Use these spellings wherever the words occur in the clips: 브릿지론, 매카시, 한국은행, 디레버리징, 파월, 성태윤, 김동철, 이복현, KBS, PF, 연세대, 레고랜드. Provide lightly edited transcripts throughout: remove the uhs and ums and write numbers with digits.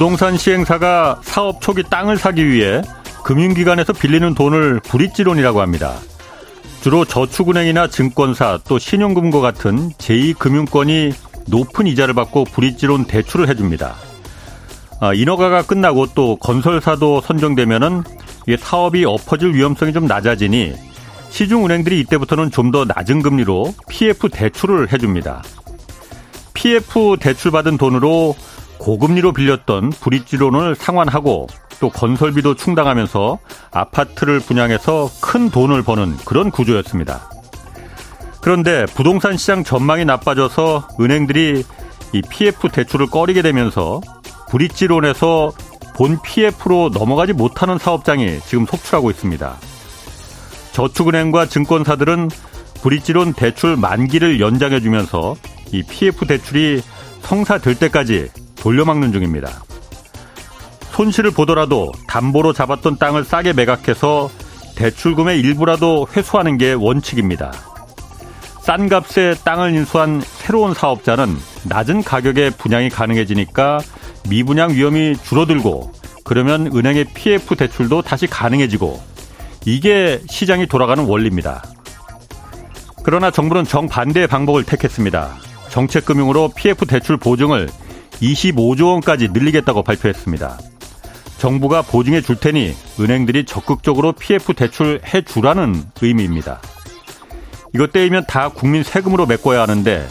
부동산 시행사가 사업 초기 땅을 사기 위해 금융기관에서 빌리는 돈을 브릿지론이라고 합니다. 주로 저축은행이나 증권사 또 신용금고 같은 제2금융권이 높은 이자를 받고 브릿지론 대출을 해줍니다. 인허가가 끝나고 또 건설사도 선정되면은 이게 사업이 엎어질 위험성이 좀 낮아지니 시중은행들이 이때부터는 좀 더 낮은 금리로 PF 대출을 해줍니다. PF 대출받은 돈으로 고금리로 빌렸던 브릿지론을 상환하고 또 건설비도 충당하면서 아파트를 분양해서 큰 돈을 버는 그런 구조였습니다. 그런데 부동산 시장 전망이 나빠져서 은행들이 이 PF 대출을 꺼리게 되면서 브릿지론에서 본 PF로 넘어가지 못하는 사업장이 지금 속출하고 있습니다. 저축은행과 증권사들은 브릿지론 대출 만기를 연장해주면서 이 PF 대출이 성사될 때까지 돌려막는 중입니다. 손실을 보더라도 담보로 잡았던 땅을 싸게 매각해서 대출금의 일부라도 회수하는 게 원칙입니다. 싼 값에 땅을 인수한 새로운 사업자는 낮은 가격에 분양이 가능해지니까 미분양 위험이 줄어들고 그러면 은행의 PF 대출도 다시 가능해지고 이게 시장이 돌아가는 원리입니다. 그러나 정부는 정반대의 방법을 택했습니다. 정책금융으로 PF 대출 보증을 25조 원까지 늘리겠다고 발표했습니다. 정부가 보증해 줄 테니 은행들이 적극적으로 PF 대출해 주라는 의미입니다. 이것 때이면 다 국민 세금으로 메꿔야 하는데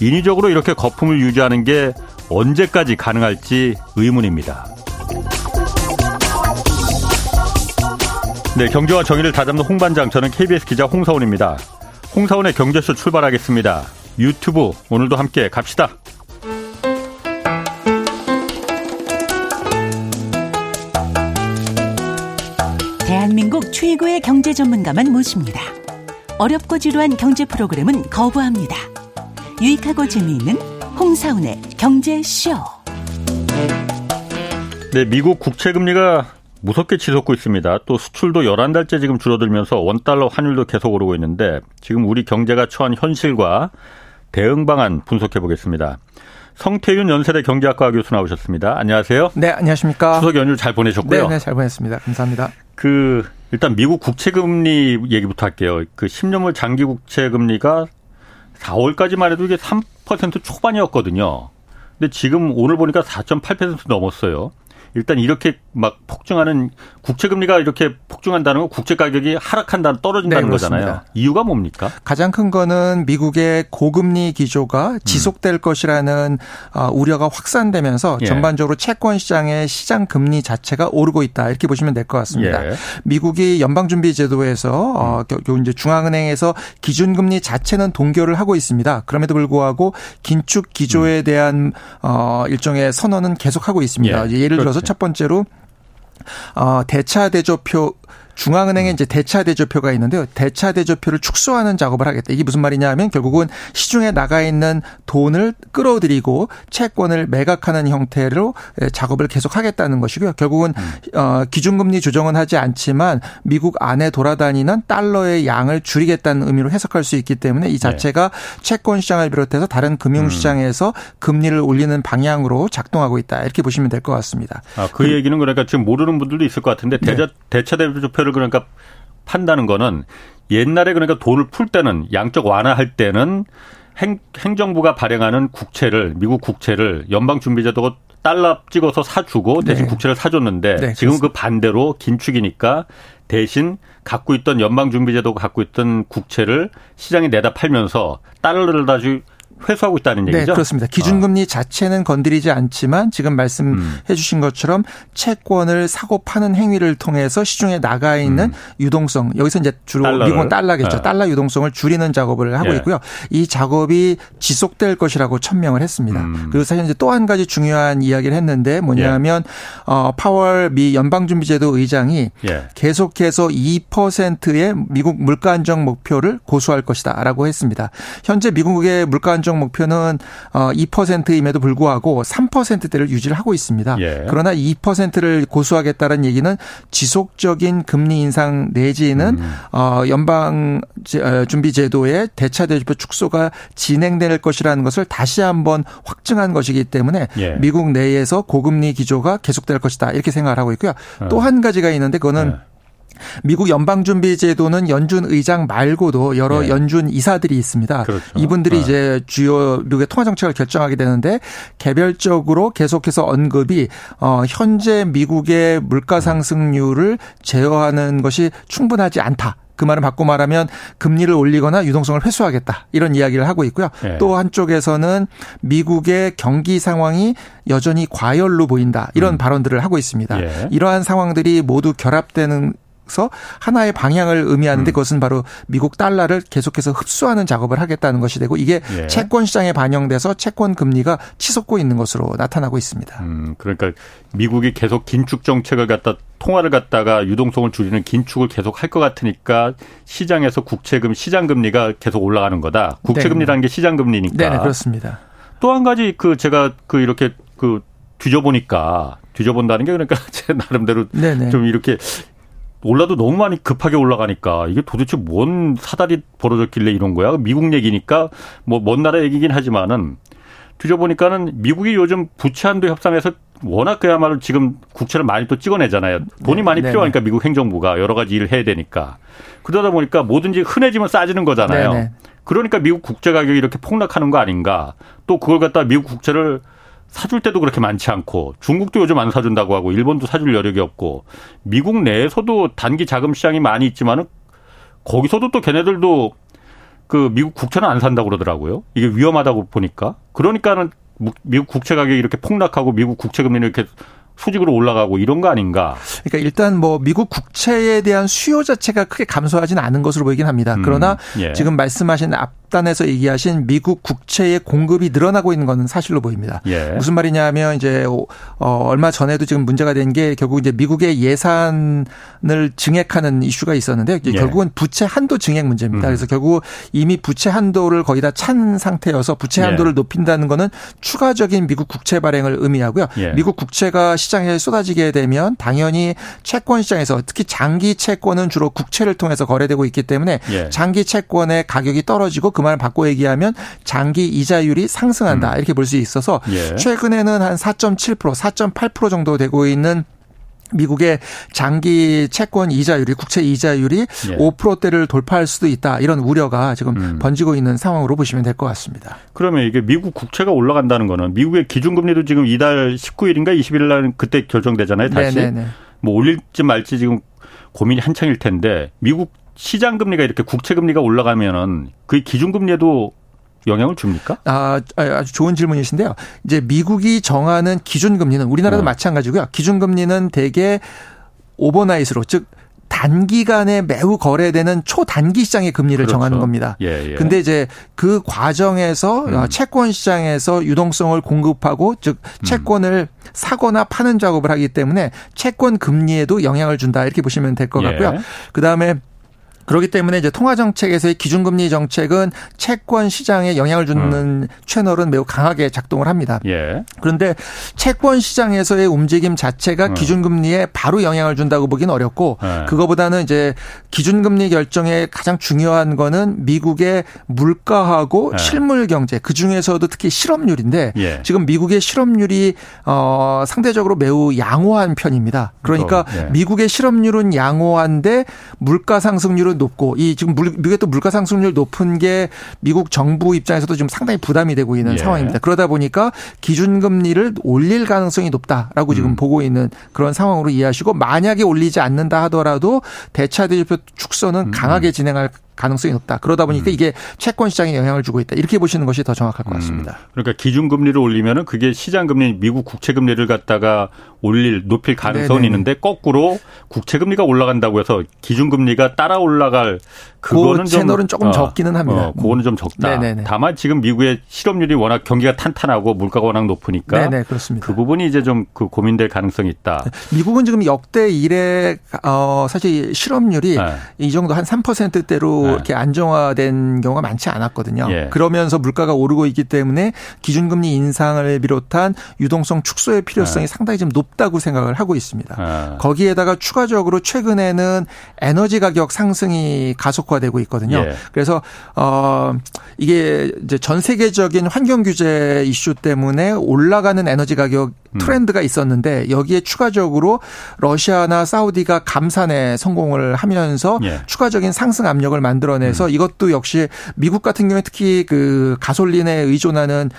인위적으로 이렇게 거품을 유지하는 게 언제까지 가능할지 의문입니다. 네, 경제와 정의를 다잡는 홍반장, 저는 KBS 기자 홍사훈입니다. 홍사훈의 경제쇼 출발하겠습니다. 유튜브 오늘도 함께 갑시다. 대한민국 최고의 경제 전문가만 모십니다. 어렵고 지루한 경제 프로그램은 거부합니다. 유익하고 재미있는 홍사훈의 경제쇼. 네, 미국 국채금리가 무섭게 치솟고 있습니다. 또 수출도 11달째 지금 줄어들면서 원달러 환율도 계속 오르고 있는데 지금 우리 경제가 처한 현실과 대응 방안 분석해 보겠습니다. 성태윤 연세대 경제학과 교수 나오셨습니다. 안녕하세요. 네, 안녕하십니까. 추석 연휴 잘 보내셨고요. 네, 잘 보냈습니다. 감사합니다. 일단 미국 국채금리 얘기부터 할게요. 10년물 장기 국채금리가 4월까지만 해도 이게 3% 초반이었거든요. 근데 지금 오늘 보니까 4.8% 넘었어요. 일단 이렇게 막 폭증하는, 국채금리가 이렇게 폭증한다는 건 국채 가격이 하락한다는, 떨어진다는, 네, 거잖아요. 이유가 뭡니까? 가장 큰 거는 미국의 고금리 기조가 지속될 것이라는 우려가 확산되면서, 예, 전반적으로 채권 시장의 시장 금리 자체가 오르고 있다, 이렇게 보시면 될 것 같습니다. 예. 미국이 연방준비제도에서 결국 이제 중앙은행에서 기준금리 자체는 동결을 하고 있습니다. 그럼에도 불구하고 긴축 기조에 대한 일종의 선언은 계속하고 있습니다. 예. 예를 들어서 첫 번째로 대차대조표, 중앙은행에 이제 대차대조표가 있는데요. 대차대조표를 축소하는 작업을 하겠다. 이게 무슨 말이냐 하면 결국은 시중에 나가 있는 돈을 끌어들이고 채권을 매각하는 형태로 작업을 계속하겠다는 것이고요. 결국은 기준금리 조정은 하지 않지만 미국 안에 돌아다니는 달러의 양을 줄이겠다는 의미로 해석할 수 있기 때문에 이 자체가, 네, 채권시장을 비롯해서 다른 금융시장에서 금리를 올리는 방향으로 작동하고 있다, 이렇게 보시면 될 것 같습니다. 그 얘기는 그러니까 지금 모르는 분들도 있을 것 같은데 대차대조표를 그러니까 판다는 거는 옛날에 그러니까 돈을 풀 때는, 양적 완화할 때는 행정부가 발행하는 국채를, 미국 국채를 연방준비제도가 달러 찍어서 사주고 대신, 네, 국채를 사줬는데, 네, 지금 그 반대로 긴축이니까 대신 갖고 있던 연방준비제도가 갖고 있던 국채를 시장에 내다 팔면서 달러를 다시 회수하고 있다는 얘기죠? 네, 그렇습니다. 기준금리 자체는 건드리지 않지만 지금 말씀해 주신 것처럼 채권을 사고 파는 행위를 통해서 시중에 나가 있는 유동성, 여기서 이제 주로 미국은 달러겠죠. 달러 유동성을 줄이는 작업을 하고, 예, 있고요. 이 작업이 지속될 것이라고 천명을 했습니다. 그리고 사실 이제 또 한 가지 중요한 이야기를 했는데 뭐냐면, 예, 파월 미 연방준비제도 의장이, 예, 계속해서 2%의 미국 물가안정 목표를 고수할 것이다라고 했습니다. 현재 미국의 물가안정 재정 목표는 2%임에도 불구하고 3%대를 유지를 하고 있습니다. 예. 그러나 2%를 고수하겠다는 얘기는 지속적인 금리 인상 내지는 연방준비제도의 대차대조표 축소가 진행될 것이라는 것을 다시 한번 확증한 것이기 때문에 예. 미국 내에서 고금리 기조가 계속될 것이다 이렇게 생각을 하고 있고요. 또 한 가지가 있는데 그거는 미국 연방준비제도는 연준 의장 말고도 여러 예. 연준 이사들이 있습니다. 그렇죠. 이분들이 네. 이제 주요 미국의 통화정책을 결정하게 되는데 개별적으로 계속해서 언급이 현재 미국의 물가상승률을 제어하는 것이 충분하지 않다. 그 말은 바꿔 말하면 금리를 올리거나 유동성을 회수하겠다. 이런 이야기를 하고 있고요. 예. 또 한쪽에서는 미국의 경기 상황이 여전히 과열로 보인다. 이런 발언들을 하고 있습니다. 예. 이러한 상황들이 모두 결합되는 그래서 하나의 방향을 의미하는데 그것은 바로 미국 달러를 계속해서 흡수하는 작업을 하겠다는 것이 되고 이게 예. 채권 시장에 반영돼서 채권 금리가 치솟고 있는 것으로 나타나고 있습니다. 그러니까 미국이 계속 긴축 정책을 갖다 통화를 갖다가 유동성을 줄이는 긴축을 계속 할 것 같으니까 시장에서 국채금 시장 금리가 계속 올라가는 거다. 국채 금리라는 게 시장 금리니까. 네, 그렇습니다. 또 한 가지 제가 이렇게 뒤져본다는 게 그러니까 제 나름대로 네네. 좀 이렇게. 올라도 너무 많이 급하게 올라가니까 이게 도대체 뭔 사달이 벌어졌길래 이런 거야? 미국 얘기니까 먼 나라 얘기긴 하지만은 뒤져보니까는 미국이 요즘 부채 한도 협상에서 워낙 그야말로 지금 국채를 많이 또 찍어내잖아요. 돈이 많이 필요하니까 미국 행정부가 여러 가지 일을 해야 되니까. 그러다 보니까 뭐든지 흔해지면 싸지는 거잖아요. 네네. 그러니까 미국 국채 가격이 이렇게 폭락하는 거 아닌가. 또 그걸 갖다 미국 국채를 사줄 때도 그렇게 많지 않고 중국도 요즘 안 사준다고 하고 일본도 사줄 여력이 없고 미국 내에서도 단기 자금 시장이 많이 있지만은 거기서도 또 걔네들도 미국 국채는 안 산다고 그러더라고요. 이게 위험하다고 보니까. 그러니까는 미국 국채 가격이 이렇게 폭락하고 미국 국채 금리는 이렇게 수직으로 올라가고 이런 거 아닌가. 그러니까 일단 미국 국채에 대한 수요 자체가 크게 감소하지는 않은 것으로 보이긴 합니다. 그러나 예. 지금 말씀하신 앞단에서 얘기하신 미국 국채의 공급이 늘어나고 있는 건 사실로 보입니다. 예. 무슨 말이냐면 이제 얼마 전에도 지금 문제가 된 게 결국 이제 미국의 예산을 증액하는 이슈가 있었는데 예. 결국은 부채 한도 증액 문제입니다. 그래서 결국 이미 부채 한도를 거의 다 찬 상태여서 부채 한도를 예. 높인다는 거는 추가적인 미국 국채 발행을 의미하고요. 예. 미국 국채가 시장에 쏟아지게 되면 당연히 채권 시장에서 특히 장기 채권은 주로 국채를 통해서 거래되고 있기 때문에 예. 장기 채권의 가격이 떨어지고 그 말을 바꿔 얘기하면 장기 이자율이 상승한다 이렇게 볼 수 있어서 예. 최근에는 한 4.7%, 4.8% 정도 되고 있는 미국의 장기 채권 이자율이 국채 이자율이 예. 5%대를 돌파할 수도 있다. 이런 우려가 지금 번지고 있는 상황으로 보시면 될 것 같습니다. 그러면 이게 미국 국채가 올라간다는 거는 미국의 기준금리도 지금 이달 19일인가 20일 날 그때 결정되잖아요. 다시. 네네네. 올릴지 말지 지금 고민이 한창일 텐데 미국 시장금리가 이렇게 국채금리가 올라가면은 그 기준금리에도 영향을 줍니까? 아주 좋은 질문이신데요. 이제 미국이 정하는 기준금리는 우리나라도 마찬가지고요. 기준금리는 대개 오버나잇으로 즉 단기간에 매우 거래되는 초단기 시장의 금리를 그렇죠. 정하는 겁니다. 예, 예. 근데 이제 그 과정에서 채권 시장에서 유동성을 공급하고 즉 채권을 사거나 파는 작업을 하기 때문에 채권 금리에도 영향을 준다 이렇게 보시면 될 것 같고요. 예. 그다음에 그렇기 때문에 이제 통화정책에서의 기준금리 정책은 채권 시장에 영향을 주는 채널은 매우 강하게 작동을 합니다. 예. 그런데 채권 시장에서의 움직임 자체가 기준금리에 바로 영향을 준다고 보기는 어렵고 예. 그거보다는 이제 기준금리 결정에 가장 중요한 거는 미국의 물가하고 예. 실물 경제 그중에서도 특히 실업률인데 예. 지금 미국의 실업률이 상대적으로 매우 양호한 편입니다. 그러니까 예. 미국의 실업률은 양호한데 물가 상승률은 높고 이 지금 미국의 또 물가 상승률 높은 게 미국 정부 입장에서도 지금 상당히 부담이 되고 있는 예. 상황입니다. 그러다 보니까 기준금리를 올릴 가능성이 높다라고 지금 보고 있는 그런 상황으로 이해하시고 만약에 올리지 않는다 하더라도 대차대조표 축소는 강하게 진행할 가능성이 높다. 그러다 보니까 이게 채권 시장에 영향을 주고 있다. 이렇게 보시는 것이 더 정확할 것 같습니다. 그러니까 기준금리를 올리면은 그게 시장금리, 미국 국채금리를 갖다가 높일 가능성은 네네. 있는데 거꾸로 국채금리가 올라간다고 해서 기준금리가 따라 올라갈 그거는 그 채널은 조금 적기는 합니다. 그거는 좀 적다. 네네네. 다만 지금 미국의 실업률이 워낙 경기가 탄탄하고 물가가 워낙 높으니까 네네, 그렇습니다. 그 부분이 이제 좀 고민될 가능성이 있다. 미국은 지금 역대 이래 사실 실업률이 네. 이 정도 한 3%대로 네. 이렇게 안정화된 경우가 많지 않았거든요. 예. 그러면서 물가가 오르고 있기 때문에 기준금리 인상을 비롯한 유동성 축소의 필요성이 예. 상당히 좀 높다고 생각을 하고 있습니다. 예. 거기에다가 추가적으로 최근에는 에너지 가격 상승이 가속화되고 있거든요. 예. 그래서 이게 이제 전 세계적인 환경 규제 이슈 때문에 올라가는 에너지 가격 트렌드가 있었는데 여기에 추가적으로 러시아나 사우디가 감산에 성공을 하면서 예. 추가적인 상승 압력을 만들어내서 이것도 역시 미국 같은 경우에 특히 그 가솔린에 의존하는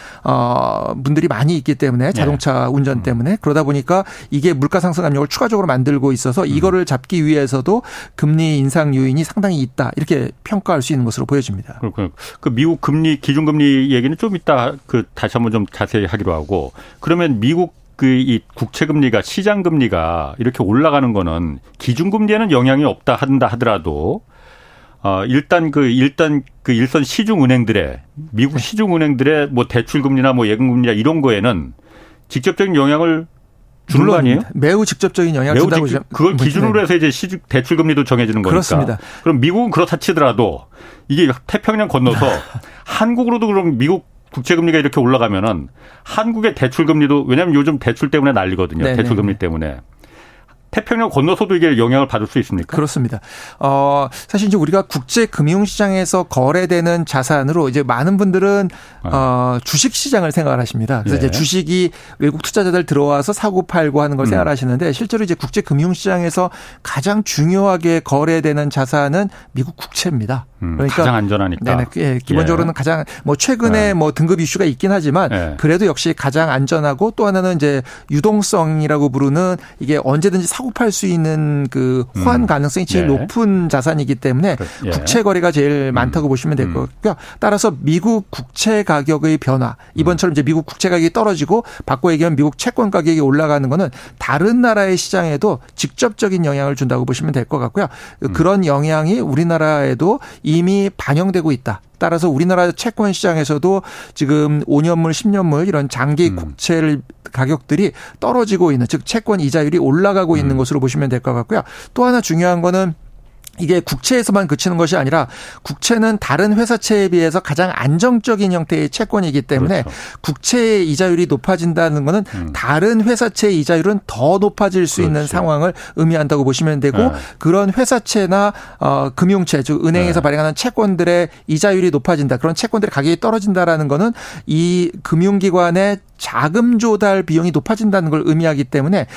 분들이 많이 있기 때문에 자동차 예. 운전 때문에 그러다 보니까 이게 물가 상승 압력을 추가적으로 만들고 있어서 이거를 잡기 위해서도 금리 인상 요인이 상당히 있다 이렇게 평가할 수 있는 것으로 보여집니다. 그렇군요. 그 미국 금리 기준금리 얘기는 좀 이따 그 다시 한번 좀 자세히 하기로 하고 그러면 미국 그 이 국채금리가 시장금리가 이렇게 올라가는 거는 기준금리에는 영향이 없다 한다 하더라도 일단 그 일선 시중은행들의 미국 시중은행들의 뭐 대출금리나 뭐 예금금리나 이런 거에는 직접적인 영향을 주는 거 아니에요? 매우 직접적인 영향을 준다고 그걸 기준으로 해서 이제 대출금리도 정해지는 거니까. 그렇습니다. 그럼 미국은 그렇다 치더라도 이게 태평양 건너서 한국으로도 그럼 미국 국채금리가 이렇게 올라가면은 한국의 대출금리도 왜냐하면 요즘 대출 때문에 난리거든요. 네네. 대출금리 때문에. 태평양 건너서도 이게 영향을 받을 수 있습니까? 그렇습니다. 사실 이제 우리가 국제 금융 시장에서 거래되는 자산으로 이제 많은 분들은 주식 시장을 생각하십니다. 그래서 예. 이제 주식이 외국 투자자들 들어와서 사고 팔고 하는 걸 생각하시는데 실제로 이제 국제 금융 시장에서 가장 중요하게 거래되는 자산은 미국 국채입니다. 그러니까 가장 안전하니까. 네, 예, 기본적으로는 예. 가장 뭐 최근에 예. 뭐 등급 이슈가 있긴 하지만 예. 그래도 역시 가장 안전하고 또 하나는 이제 유동성이라고 부르는 이게 언제든지 사고 팔 수 있는 그 호환 가능성이 제일 예. 높은 자산이기 때문에 예. 국채 거래가 제일 많다고 보시면 될 거고요. 따라서 미국 국채 가격의 변화 이번처럼 이제 미국 국채 가격이 떨어지고 바꿔 얘기하면 미국 채권 가격이 올라가는 거는 다른 나라의 시장에도 직접적인 영향을 준다고 보시면 될 것 같고요. 그런 영향이 우리나라에도 이미 반영되고 있다. 따라서 우리나라 채권 시장에서도 지금 5년물, 10년물 이런 장기 국채를 가격들이 떨어지고 있는 즉 채권 이자율이 올라가고 있는 것으로 보시면 될 것 같고요. 또 하나 중요한 거는 이게 국채에서만 그치는 것이 아니라 국채는 다른 회사채에 비해서 가장 안정적인 형태의 채권이기 때문에 그렇죠. 국채의 이자율이 높아진다는 거는 다른 회사채의 이자율은 더 높아질 수 그렇죠. 있는 상황을 의미한다고 보시면 되고 네. 그런 회사채나 금융채 즉 은행에서 네. 발행하는 채권들의 이자율이 높아진다. 그런 채권들의 가격이 떨어진다라는 거는 이 금융기관의 자금 조달 비용이 높아진다는 걸 의미하기 때문에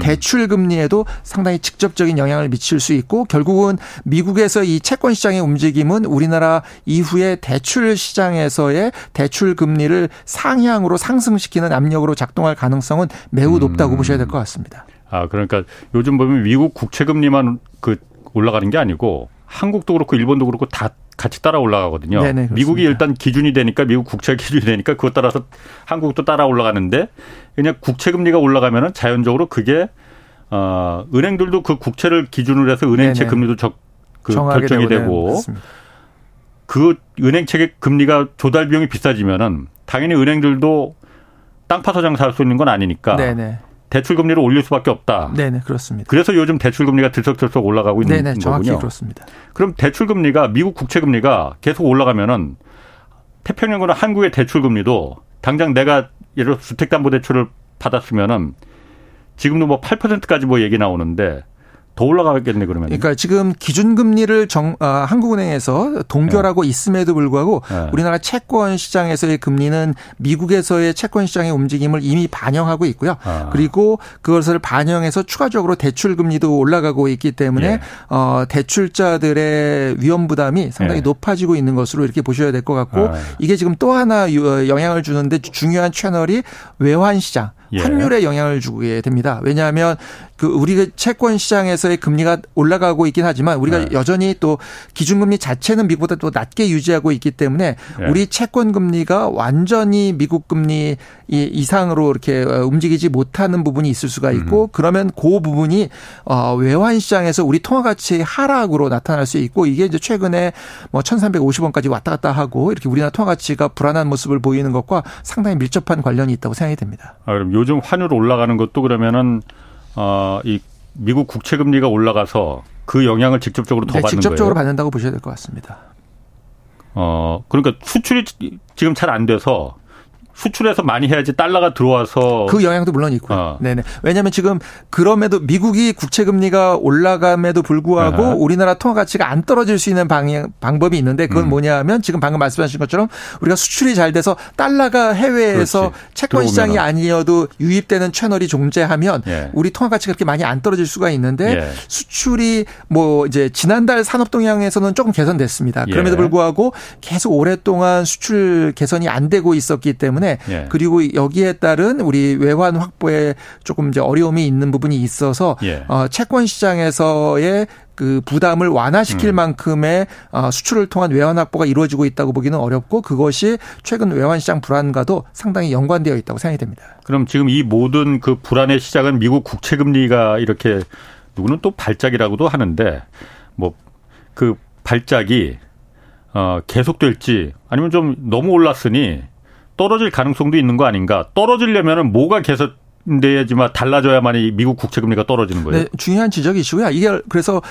대출 금리에도 상당히 직접적인 영향을 미칠 수 있고 결국은 미국에서 이 채권 시장의 움직임은 우리나라 이후에 대출 시장에서의 대출 금리를 상향으로 상승시키는 압력으로 작동할 가능성은 매우 높다고 보셔야 될 것 같습니다. 아, 그러니까 요즘 보면 미국 국채 금리만 그 올라가는 게 아니고 한국도 그렇고 일본도 그렇고 다 같이 따라 올라가거든요. 네네, 미국이 일단 기준이 되니까 미국 국채 기준이 되니까 그것 따라서 한국도 따라 올라가는데 그냥 국채 금리가 올라가면은 자연적으로 그게 은행들도 그 국채를 기준으로 해서 은행채 네네. 금리도 결정이 되고 네, 그 은행채의 금리가 조달 비용이 비싸지면은 당연히 은행들도 땅 파서 장사할 수 있는 건 아니니까. 네네. 대출 금리를 올릴 수밖에 없다. 네네 그렇습니다. 그래서 요즘 대출 금리가 들썩들썩 올라가고 있는 네네, 거군요. 네네 정확히 그렇습니다. 그럼 대출 금리가 미국 국채 금리가 계속 올라가면은 태평양 건너 한국의 대출 금리도 당장 내가 예를 들어 주택담보대출을 받았으면은 지금도 뭐 8%까지 뭐 얘기 나오는데. 더 올라가겠네 그러면. 그러니까 지금 기준금리를 한국은행에서 동결하고 네. 있음에도 불구하고 네. 우리나라 채권 시장에서의 금리는 미국에서의 채권 시장의 움직임을 이미 반영하고 있고요. 그리고 그것을 반영해서 추가적으로 대출금리도 올라가고 있기 때문에 네. 대출자들의 위험 부담이 상당히 네. 높아지고 있는 것으로 이렇게 보셔야 될 것 같고 이게 지금 또 하나 영향을 주는데 중요한 채널이 외환시장. 예. 환율에 영향을 주게 됩니다. 왜냐하면 그 우리 채권 시장에서의 금리가 올라가고 있긴 하지만 우리가 예. 여전히 또 기준금리 자체는 미국보다 또 낮게 유지하고 있기 때문에 예. 우리 채권 금리가 완전히 미국 금리 이상으로 이렇게 움직이지 못하는 부분이 있을 수가 있고 그러면 그 부분이 외환 시장에서 우리 통화 가치의 하락으로 나타날 수 있고 이게 이제 최근에 뭐 1,350원까지 왔다 갔다 하고 이렇게 우리나라 통화 가치가 불안한 모습을 보이는 것과 상당히 밀접한 관련이 있다고 생각이 됩니다. 아, 그럼 요즘 환율 올라가는 것도 그러면은 이 미국 국채 금리가 올라가서 그 영향을 직접적으로 더 받는 거예요? 직접적으로 받는다고 보셔야 될 것 같습니다. 그러니까 수출이 지금 잘 안 돼서 수출해서 많이 해야지 달러가 들어와서. 그 영향도 물론 있고요. 네네. 왜냐하면 지금 그럼에도 미국이 국채금리가 올라감에도 불구하고 우리나라 통화가치가 안 떨어질 수 있는 방법이 있는데 그건 뭐냐 하면 지금 방금 말씀하신 것처럼 우리가 수출이 잘 돼서 달러가 해외에서 그렇지. 채권 시장이 아니어도 유입되는 채널이 존재하면 우리 통화가치가 그렇게 많이 안 떨어질 수가 있는데 수출이 뭐 이제 지난달 산업동향에서는 조금 개선됐습니다. 그럼에도 불구하고 계속 오랫동안 수출 개선이 안 되고 있었기 때문에 그리고 여기에 따른 우리 외환 확보에 조금 이제 어려움이 있는 부분이 있어서 채권 시장에서의 그 부담을 완화시킬 만큼의 수출을 통한 외환 확보가 이루어지고 있다고 보기는 어렵고 그것이 최근 외환 시장 불안과도 상당히 연관되어 있다고 생각이 됩니다. 그럼 지금 이 모든 그 불안의 시작은 미국 국채 금리가 이렇게 누구는 또 발작이라고도 하는데 뭐 그 발작이 계속될지 아니면 좀 너무 올랐으니 떨어질 가능성도 있는 거 아닌가? 떨어지려면은 뭐가 계속 돼야지만 달라져야만이 미국 국채금리가 떨어지는 거예요. 네, 중요한 지적이시고요. 이게 그래서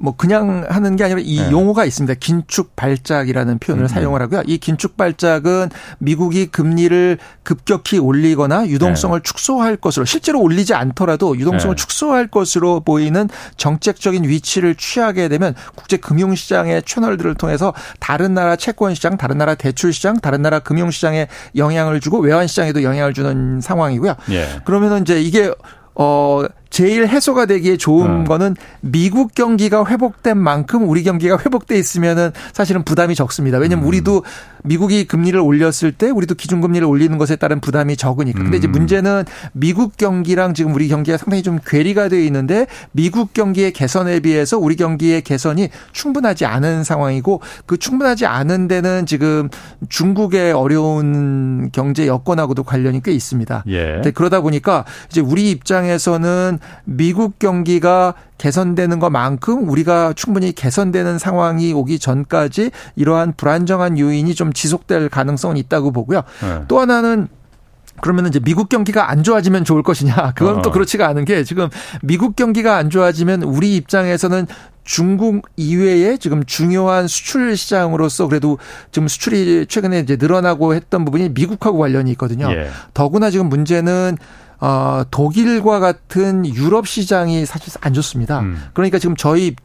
뭐 그냥 하는 게 아니라 이 용어가 있습니다. 긴축 발작이라는 표현을 사용을 하고요. 이 긴축 발작은 미국이 금리를 급격히 올리거나 유동성을 축소할 것으로 실제로 올리지 않더라도 유동성을 축소할 것으로 보이는 정책적인 위치를 취하게 되면 국제 금융 시장의 채널들을 통해서 다른 나라 채권 시장, 다른 나라 대출 시장, 다른 나라 금융 시장에 영향을 주고 외환 시장에도 영향을 주는 상황이고요. 그러면은 이제 이게 제일 해소가 되기에 좋은 거는 미국 경기가 회복된 만큼 우리 경기가 회복돼 있으면은 사실은 부담이 적습니다. 왜냐면 우리도 미국이 금리를 올렸을 때 우리도 기준금리를 올리는 것에 따른 부담이 적으니까. 근데 이제 문제는 미국 경기랑 지금 우리 경기가 상당히 좀 괴리가 되어 있는데 미국 경기의 개선에 비해서 우리 경기의 개선이 충분하지 않은 상황이고 그 충분하지 않은 데는 지금 중국의 어려운 경제 여건하고도 관련이 꽤 있습니다. 근데 그러다 보니까 이제 우리 입장에서는 미국 경기가 개선되는 것만큼 우리가 충분히 개선되는 상황이 오기 전까지 이러한 불안정한 요인이 좀 지속될 가능성은 있다고 보고요. 또 하나는 그러면 이제 미국 경기가 안 좋아지면 좋을 것이냐. 그건 또 그렇지가 않은 게 지금 미국 경기가 안 좋아지면 우리 입장에서는 중국 이외에 지금 중요한 수출 시장으로서 그래도 지금 수출이 최근에 이제 늘어나고 했던 부분이 미국하고 관련이 있거든요. 더구나 지금 문제는 독일과 같은 유럽 시장이 사실 안 좋습니다. 그러니까 지금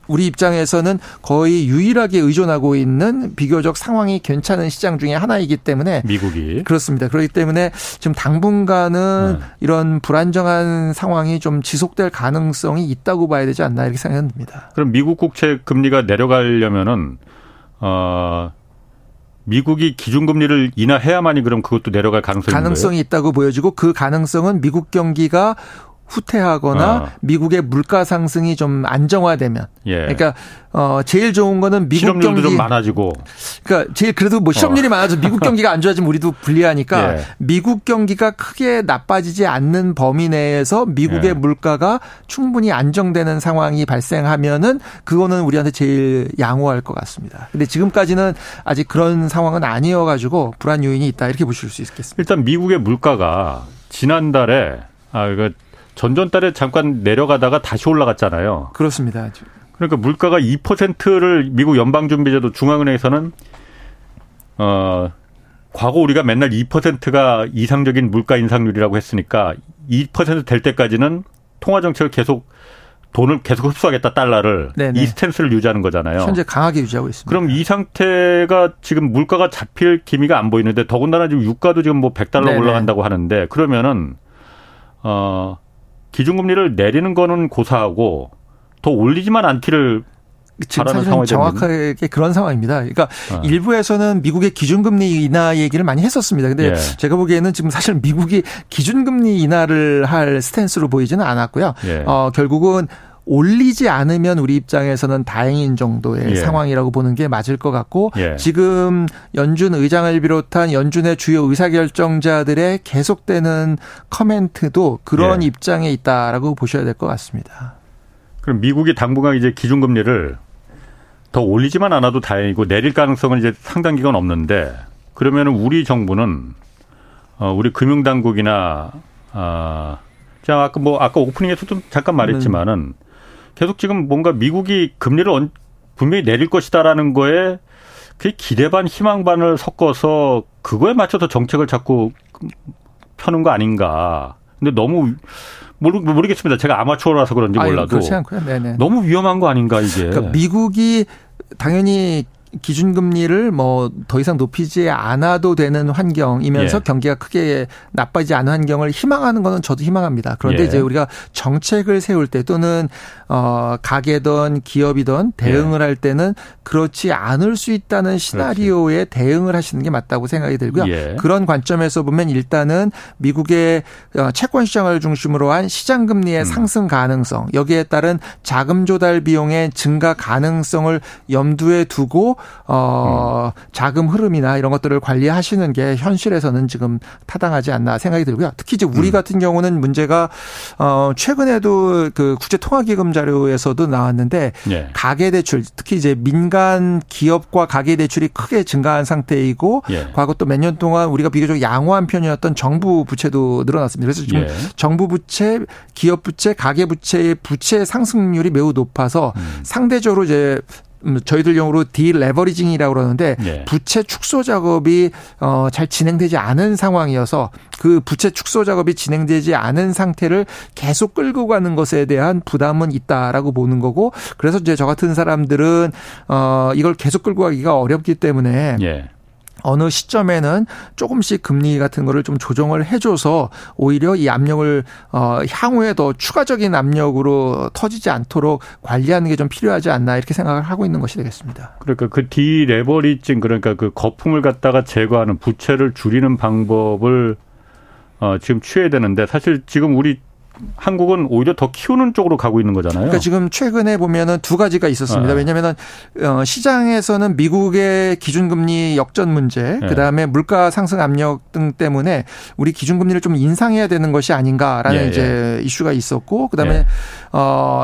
우리 입장에서는 거의 유일하게 의존하고 있는 비교적 상황이 괜찮은 시장 중에 하나이기 때문에 미국이 그렇습니다. 그렇기 때문에 지금 당분간은 이런 불안정한 상황이 좀 지속될 가능성이 있다고 봐야 되지 않나 이렇게 생각합니다. 그럼 미국 국채 금리가 내려가려면은 미국이 기준금리를 인하해야만이 그럼 그것도 내려갈 가능성이 있다고 보여지고 그 가능성은 미국 경기가 후퇴하거나 미국의 물가 상승이 좀 안정화되면 그러니까 제일 좋은 거는 미국 경기 실업률도 좀 많아지고 그러니까 제일 그래도 뭐 실업률이 많아져 미국 경기가 안 좋아지면 우리도 불리하니까 미국 경기가 크게 나빠지지 않는 범위 내에서 미국의 물가가 충분히 안정되는 상황이 발생하면은 그거는 우리한테 제일 양호할 것 같습니다. 근데 지금까지는 아직 그런 상황은 아니어 가지고 불안 요인이 있다 이렇게 보실 수 있겠습니다. 일단 미국의 물가가 지난달에 전달에 잠깐 내려가다가 다시 올라갔잖아요. 그렇습니다. 그러니까 물가가 2%를 미국 연방준비제도 중앙은행에서는 과거 우리가 맨날 2%가 이상적인 물가 인상률이라고 했으니까 2% 될 때까지는 통화정책을 계속 돈을 계속 흡수하겠다 달러를 이 스탠스를 유지하는 거잖아요. 현재 강하게 유지하고 있습니다. 그럼 이 상태가 지금 물가가 잡힐 기미가 안 보이는데 더군다나 지금 유가도 지금 뭐 $100 올라간다고 하는데 그러면은 기준금리를 내리는 거는 고사하고 더 올리지만 않기를 지금 사실은 정확하게 그런 상황입니다. 그러니까 일부에서는 미국의 기준금리 인하 얘기를 많이 했었습니다. 근데 제가 보기에는 지금 사실 미국이 기준금리 인하를 할 스탠스로 보이지는 않았고요. 결국은 올리지 않으면 우리 입장에서는 다행인 정도의 상황이라고 보는 게 맞을 것 같고 지금 연준 의장을 비롯한 연준의 주요 의사결정자들의 계속되는 커멘트도 그런 입장에 있다라고 보셔야 될 것 같습니다. 그럼 미국이 당분간 이제 기준금리를 더 올리지만 않아도 다행이고 내릴 가능성은 이제 상당 기간 없는데 그러면은 우리 정부는 우리 금융당국이나 아까 오프닝에서도 잠깐 말했지만은 계속 지금 뭔가 미국이 금리를 분명히 내릴 것이다라는 거에 그 기대 반 희망 반을 섞어서 그거에 맞춰서 정책을 자꾸 펴는 거 아닌가. 근데 너무 모르겠습니다. 제가 아마추어라서 그런지 몰라도 그렇지 않고요. 네네. 너무 위험한 거 아닌가 이게. 그러니까 미국이 당연히 기준금리를 뭐 더 이상 높이지 않아도 되는 환경이면서 예. 경기가 크게 나빠지지 않은 환경을 희망하는 거는 저도 희망합니다. 그런데 예. 이제 우리가 정책을 세울 때 또는 가게든 기업이든 대응을 예. 할 때는 그렇지 않을 수 있다는 시나리오에 그렇지. 대응을 하시는 게 맞다고 생각이 들고요. 예. 그런 관점에서 보면 일단은 미국의 채권 시장을 중심으로 한 시장금리의 상승 가능성, 여기에 따른 자금 조달 비용의 증가 가능성을 염두에 두고 자금 흐름이나 이런 것들을 관리하시는 게 현실에서는 지금 타당하지 않나 생각이 들고요. 특히 이제 우리 같은 경우는 문제가 최근에도 그 국제통화기금 자료에서도 나왔는데 네. 가계대출 특히 이제 민간 기업과 가계대출이 크게 증가한 상태이고 네. 과거 또 몇 년 동안 우리가 비교적 양호한 편이었던 정부 부채도 늘어났습니다. 그래서 지금 네. 정부 부채, 기업 부채, 가계 부채의 부채 상승률이 매우 높아서 상대적으로 이제 저희들 용어로 디레버리징이라고 그러는데 예. 부채 축소 작업이 잘 진행되지 않은 상황이어서 그 부채 축소 작업이 진행되지 않은 상태를 계속 끌고 가는 것에 대한 부담은 있다라고 보는 거고 그래서 이제 저 같은 사람들은 이걸 계속 끌고 가기가 어렵기 때문에 예. 어느 시점에는 조금씩 금리 같은 거를 좀 조정을 해줘서 오히려 이 압력을 향후에 더 추가적인 압력으로 터지지 않도록 관리하는 게 좀 필요하지 않나 이렇게 생각을 하고 있는 것이 되겠습니다. 그러니까 그 디레버리징 그러니까 그 거품을 갖다가 제거하는 부채를 줄이는 방법을 지금 취해야 되는데 사실 지금 우리 한국은 오히려 더 키우는 쪽으로 가고 있는 거잖아요. 그러니까 지금 최근에 보면은 두 가지가 있었습니다. 왜냐하면은 시장에서는 미국의 기준금리 역전 문제, 그다음에 물가 상승 압력 등 때문에 우리 기준금리를 좀 인상해야 되는 것이 아닌가라는 예, 예. 이제 이슈가 있었고, 그다음에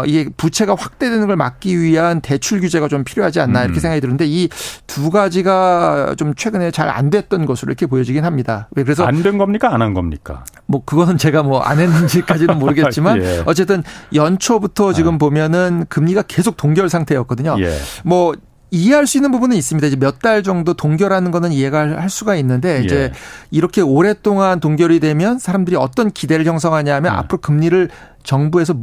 이게 부채가 확대되는 걸 막기 위한 대출 규제가 좀 필요하지 않나 이렇게 생각이 드는데 이 두 가지가 좀 최근에 잘 안 됐던 것으로 이렇게 보여지긴 합니다. 그래서 안 된 겁니까? 안 한 겁니까? 뭐 그거는 제가 뭐 안 했는지까지는. 모르겠지만 예. 어쨌든 연초부터 지금 보면은 금리가 계속 동결 상태였거든요. 예. 뭐 이해할 수 있는 부분은 있습니다. 이제 몇 달 정도 동결하는 거는 이해가 할 수가 있는데 이제 예. 이렇게 오랫동안 동결이 되면 사람들이 어떤 기대를 형성하냐면 앞으로 금리를 정부에서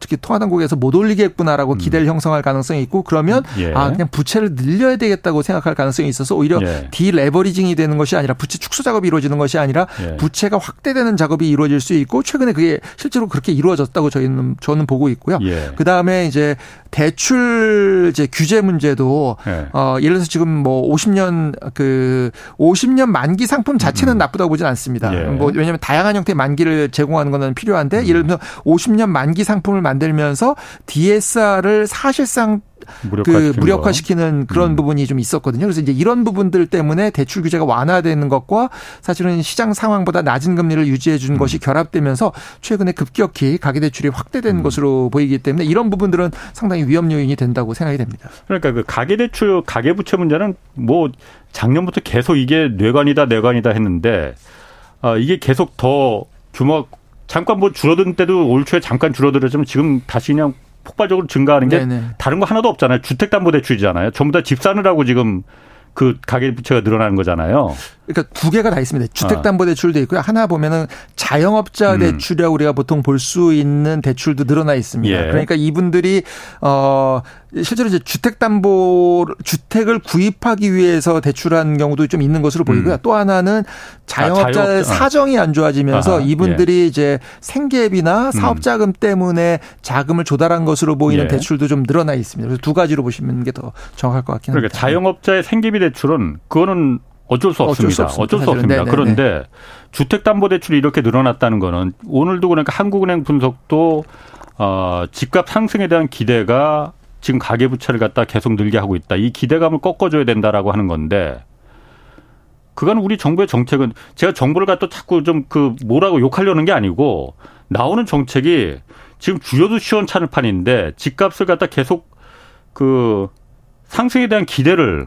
특히 통화당국에서 못 올리겠구나라고 기대를 형성할 가능성이 있고 그러면 예. 그냥 부채를 늘려야 되겠다고 생각할 가능성이 있어서 오히려 예. 디레버리징이 되는 것이 아니라 부채 축소 작업이 이루어지는 것이 아니라 예. 부채가 확대되는 작업이 이루어질 수 있고 최근에 그게 실제로 그렇게 이루어졌다고 저는 보고 있고요. 예. 그다음에 이제 대출 이제 규제 문제도 예. 예를 들어서 지금 뭐 50년 만기 상품 자체는 나쁘다고 보진 않습니다. 예. 뭐 왜냐하면 다양한 형태의 만기를 제공하는 건 필요한데 예를 들면 50년 만기 상품을 만들면서 DSR을 사실상 무력화시키는 그런 부분이 좀 있었거든요. 그래서 이제 이런 부분들 때문에 대출 규제가 완화되는 것과 사실은 시장 상황보다 낮은 금리를 유지해 준 것이 결합되면서 최근에 급격히 가계대출이 확대된 것으로 보이기 때문에 이런 부분들은 상당히 위험 요인이 된다고 생각이 됩니다. 그러니까 그 가계대출, 가계부채 문제는 뭐 작년부터 계속 이게 뇌관이다 했는데 이게 계속 더 규모가 잠깐 뭐 줄어든 때도 올 초에 잠깐 줄어들었지만 지금 다시 그냥 폭발적으로 증가하는 게 네네. 다른 거 하나도 없잖아요. 주택담보대출이잖아요. 전부 다 집 사느라고 지금 그 가계부채가 늘어나는 거잖아요. 그러니까 두 개가 다 있습니다. 주택담보대출도 있고요. 하나 보면은 자영업자 대출이라고 우리가 보통 볼 수 있는 대출도 늘어나 있습니다. 예. 그러니까 이분들이 실제로 이제 주택을 구입하기 위해서 대출한 경우도 좀 있는 것으로 보이고요. 또 하나는 자영업자의 사정이 안 좋아지면서 이분들이 예. 이제 생계비나 사업자금 때문에 자금을 조달한 것으로 보이는 예. 대출도 좀 늘어나 있습니다. 그래서 두 가지로 보시는 게 더 정확할 것 같긴 합니다. 그러니까 자영업자의 생계비 대출은 그거는 어쩔 수 없습니다. 네네네. 그런데 주택담보대출이 이렇게 늘어났다는 거는 오늘도 그러니까 한국은행 분석도 집값 상승에 대한 기대가 지금 가계부채를 갖다 계속 늘게 하고 있다. 이 기대감을 꺾어줘야 된다라고 하는 건데 그건 우리 정부의 정책은 제가 정부를 갖다 자꾸 좀 그 뭐라고 욕하려는 게 아니고 나오는 정책이 지금 주여도 시원찮을 판인데 집값을 갖다 계속 그 상승에 대한 기대를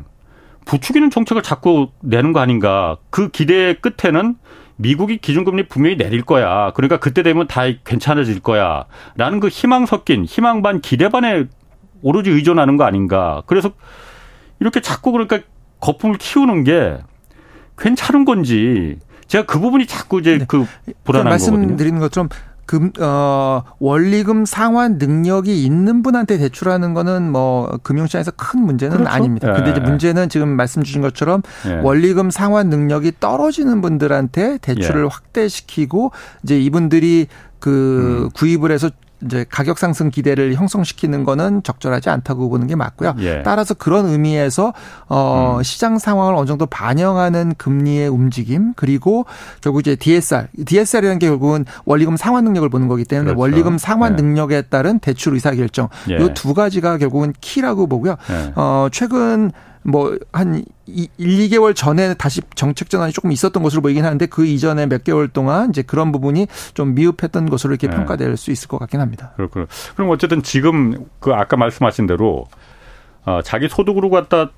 부추기는 정책을 자꾸 내는 거 아닌가. 그 기대의 끝에는 미국이 기준금리 분명히 내릴 거야. 그러니까 그때 되면 다 괜찮아질 거야. 라는 그 희망 섞인 희망 반 기대 반에 오로지 의존하는 거 아닌가. 그래서 이렇게 자꾸 그러니까 거품을 키우는 게 괜찮은 건지 제가 그 부분이 자꾸 이제 그 불안한 거거든요. 말씀드리는 것처럼 원리금 상환 능력이 있는 분한테 대출하는 거는 뭐 금융시장에서 큰 문제는 그렇죠? 아닙니다. 그런데 이제 문제는 지금 말씀 주신 것처럼 원리금 상환 능력이 떨어지는 분들한테 대출을 확대시키고 이제 이분들이 그 구입을 해서 이제 가격 상승 기대를 형성시키는 거는 적절하지 않다고 보는 게 맞고요. 따라서 그런 의미에서 시장 상황을 어느 정도 반영하는 금리의 움직임 그리고 결국 이제 DSR이라는 게 결국은 원리금 상환 능력을 보는 거기 때문에 그렇죠. 원리금 상환 능력에 따른 대출 의사 결정 이 두 가지가 결국은 키라고 보고요. 최근 뭐 한 1-2개월 전에 다시 정책 전환이 조금 있었던 것으로 보이긴 하는데 그 이전에 몇 개월 동안 이제 그런 부분이 좀 미흡했던 것으로 이렇게 평가될 수 있을 것 같긴 합니다. 그렇군요. 그럼 어쨌든 지금 그 아까 말씀하신 대로 자기 소득으로 갖다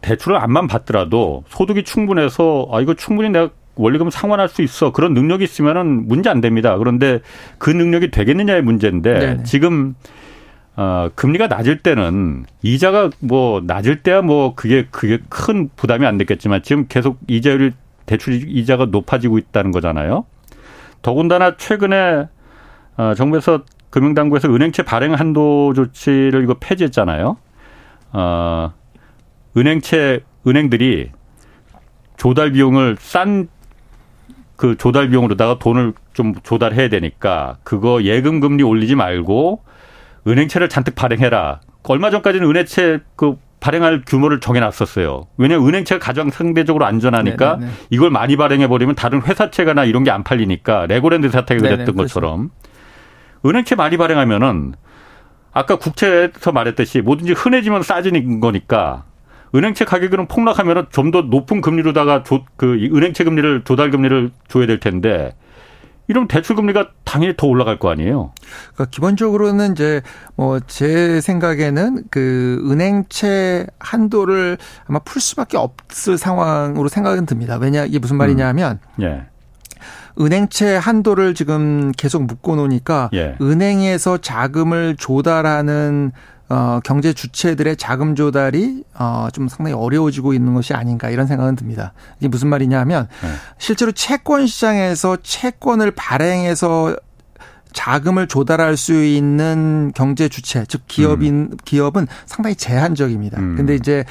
대출을 안만 받더라도 소득이 충분해서 아 이거 충분히 내가 원리금 상환할 수 있어 그런 능력이 있으면은 문제 안 됩니다. 그런데 그 능력이 되겠느냐의 문제인데 네네. 지금. 금리가 낮을 때는 이자가 뭐 낮을 때야 뭐 그게 큰 부담이 안 됐겠지만 지금 계속 이자율이 대출 이자가 높아지고 있다는 거잖아요. 더군다나 최근에 정부에서 금융당국에서 은행채 발행 한도 조치를 이거 폐지했잖아요. 은행들이 조달 비용을 싼 그 조달 비용으로다가 돈을 좀 조달해야 되니까 그거 예금 금리 올리지 말고 은행채를 잔뜩 발행해라. 얼마 전까지는 은행채 그 발행할 규모를 정해놨었어요. 왜냐하면 은행채가 가장 상대적으로 안전하니까 네네네. 이걸 많이 발행해버리면 다른 회사채가나 이런 게 안 팔리니까 레고랜드 사태가 그랬던 네네. 것처럼. 그렇죠. 은행채 많이 발행하면은 아까 국채에서 말했듯이 뭐든지 흔해지면 싸지는 거니까 은행채 가격은 폭락하면은 좀 더 높은 금리로다가 은행채 금리를 조달 금리를 줘야 될 텐데 이러면 대출 금리가 당연히 더 올라갈 거 아니에요. 그러니까 기본적으로는 이제 뭐 제 생각에는 그 은행채 한도를 아마 풀 수밖에 없을 상황으로 생각은 듭니다. 왜냐 이게 무슨 말이냐면 은행채 한도를 지금 계속 묶어 놓으니까 은행에서 자금을 조달하는 경제 주체들의 자금 조달이 좀 상당히 어려워지고 있는 것이 아닌가 이런 생각은 듭니다. 이게 무슨 말이냐 하면 실제로 채권 시장에서 채권을 발행해서 자금을 조달할 수 있는 경제 주체, 즉 기업은 상당히 제한적입니다. 근데 이제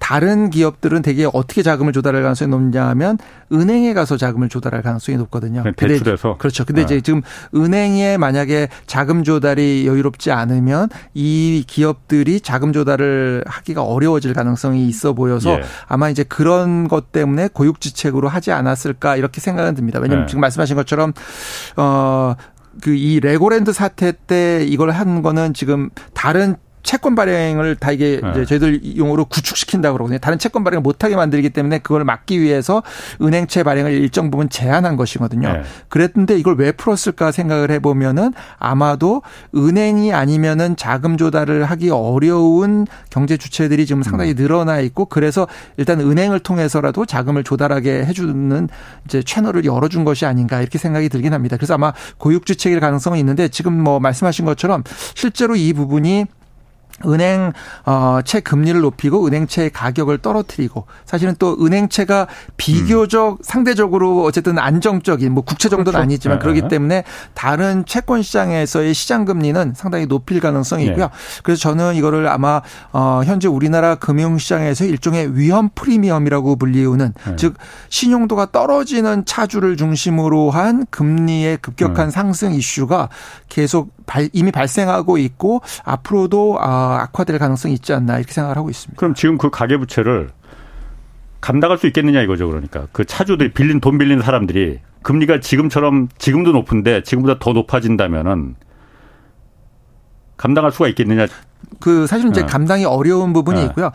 다른 기업들은 되게 어떻게 자금을 조달할 가능성이 높냐 하면 은행에 가서 자금을 조달할 가능성이 높거든요. 대출해서. 그렇죠. 근데 이제 지금 은행에 만약에 자금 조달이 여유롭지 않으면 이 기업들이 자금 조달을 하기가 어려워질 가능성이 있어 보여서 아마 이제 그런 것 때문에 고육지책으로 하지 않았을까 이렇게 생각은 듭니다. 왜냐하면 지금 말씀하신 것처럼 이 레고랜드 사태 때 이걸 한 거는 지금 다른 채권 발행을 다 이게 이제 저희들 용어로 구축시킨다고 그러거든요. 다른 채권 발행을 못하게 만들기 때문에 그걸 막기 위해서 은행채 발행을 일정 부분 제한한 것이거든요. 그랬는데 이걸 왜 풀었을까 생각을 해보면은 아마도 은행이 아니면은 자금 조달을 하기 어려운 경제 주체들이 지금 상당히 늘어나 있고 그래서 일단 은행을 통해서라도 자금을 조달하게 해주는 이제 채널을 열어준 것이 아닌가 이렇게 생각이 들긴 합니다. 그래서 아마 고육지책일 가능성은 있는데 지금 뭐 말씀하신 것처럼 실제로 이 부분이 은행채 금리를 높이고 은행채의 가격을 떨어뜨리고 사실은 또 은행채가 비교적 상대적으로 어쨌든 안정적인 뭐 국채 정도는 그렇죠. 아니지만 그렇기 때문에 다른 채권 시장에서의 시장 금리는 상당히 높일 가능성이 있고요. 그래서 저는 이거를 아마 현재 우리나라 금융시장에서 일종의 위험 프리미엄이라고 불리우는 즉 신용도가 떨어지는 차주를 중심으로 한 금리의 급격한 상승 이슈가 계속 이미 발생하고 있고 앞으로도 악화될 가능성이 있지 않나 이렇게 생각을 하고 있습니다. 그럼 지금 그 가계부채를 감당할 수 있겠느냐 이거죠. 그러니까 그 차주들이 돈 빌린 사람들이 금리가 지금도 높은데 지금보다 더 높아진다면은 감당할 수가 있겠느냐. 그 사실은 이제 감당이 어려운 부분이 있고요.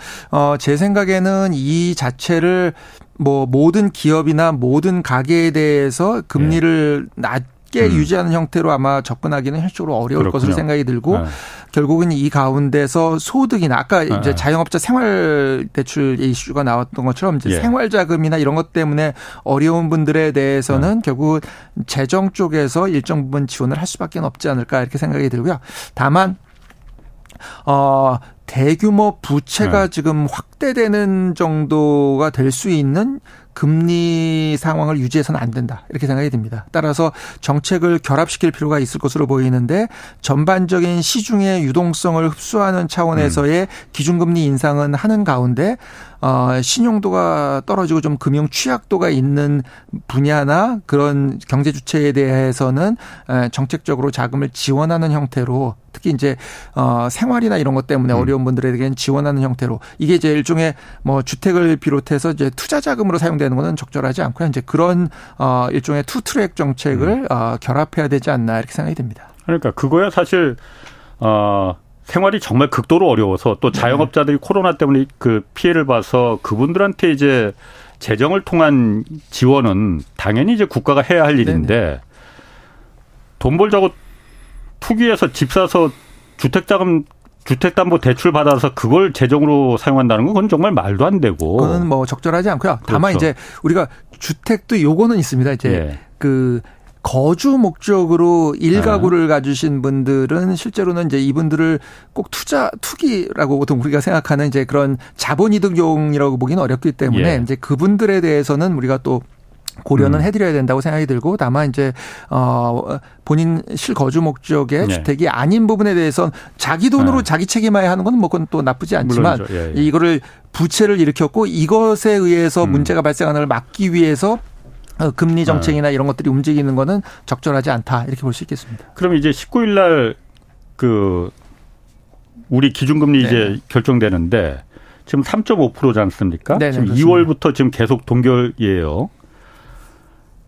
제 생각에는 이 자체를 뭐 모든 기업이나 모든 가계에 대해서 금리를 낮 쉽게 유지하는 형태로 아마 접근하기는 현실적으로 어려울 것으로 생각이 들고 네. 결국은 이 가운데서 소득이나 아까 네. 이제 자영업자 생활대출 이슈가 나왔던 것처럼 이제 예. 생활자금이나 이런 것 때문에 어려운 분들에 대해서는 네. 결국 재정 쪽에서 일정 부분 지원을 할 수밖에 없지 않을까 이렇게 생각이 들고요. 다만 대규모 부채가 네. 지금 확대되는 정도가 될 수 있는 금리 상황을 유지해서는 안 된다 이렇게 생각이 듭니다. 따라서 정책을 결합시킬 필요가 있을 것으로 보이는데 전반적인 시중의 유동성을 흡수하는 차원에서의 기준금리 인상은 하는 가운데 신용도가 떨어지고 좀 금융 취약도가 있는 분야나 그런 경제 주체에 대해서는 정책적으로 자금을 지원하는 형태로 특히 이제 생활이나 이런 것 때문에 어려운 분들에게는 지원하는 형태로 이게 이제 일종의 뭐 주택을 비롯해서 이제 투자 자금으로 사용되는 것은 적절하지 않고요. 이제 그런 일종의 투트랙 정책을 결합해야 되지 않나 이렇게 생각이 듭니다. 그러니까 그거야 사실 생활이 정말 극도로 어려워서 또 자영업자들이 네. 코로나 때문에 그 피해를 봐서 그분들한테 이제 재정을 통한 지원은 당연히 이제 국가가 해야 할 일인데 네네. 돈 벌자고 투기해서 집 사서 주택자금 주택담보대출 받아서 그걸 재정으로 사용한다는 건 그건 정말 말도 안 되고. 그건 뭐 적절하지 않고요. 다만 그렇죠. 이제 우리가 주택도 요거는 있습니다. 이제 예. 그 거주 목적으로 일가구를 가지신 분들은 실제로는 이제 이분들을 꼭 투기라고 보통 우리가 생각하는 이제 그런 자본이득용이라고 보기는 어렵기 때문에 예. 이제 그분들에 대해서는 우리가 또 고려는 해드려야 된다고 생각이 들고 다만 이제 본인 실거주 목적의 네. 주택이 아닌 부분에 대해서는 자기 돈으로 네. 자기 책임해야 하는 건 뭐 그건 또 나쁘지 않지만 예, 예. 이거를 부채를 일으켰고 이것에 의해서 문제가 발생하는 걸 막기 위해서 금리 정책이나 이런 것들이 움직이는 거는 적절하지 않다 이렇게 볼 수 있겠습니다. 그럼 이제 19일 날 그 우리 기준금리 네. 이제 결정되는데 지금 3.5%지 않습니까? 네네, 지금 그렇습니다. 2월부터 지금 계속 동결이에요.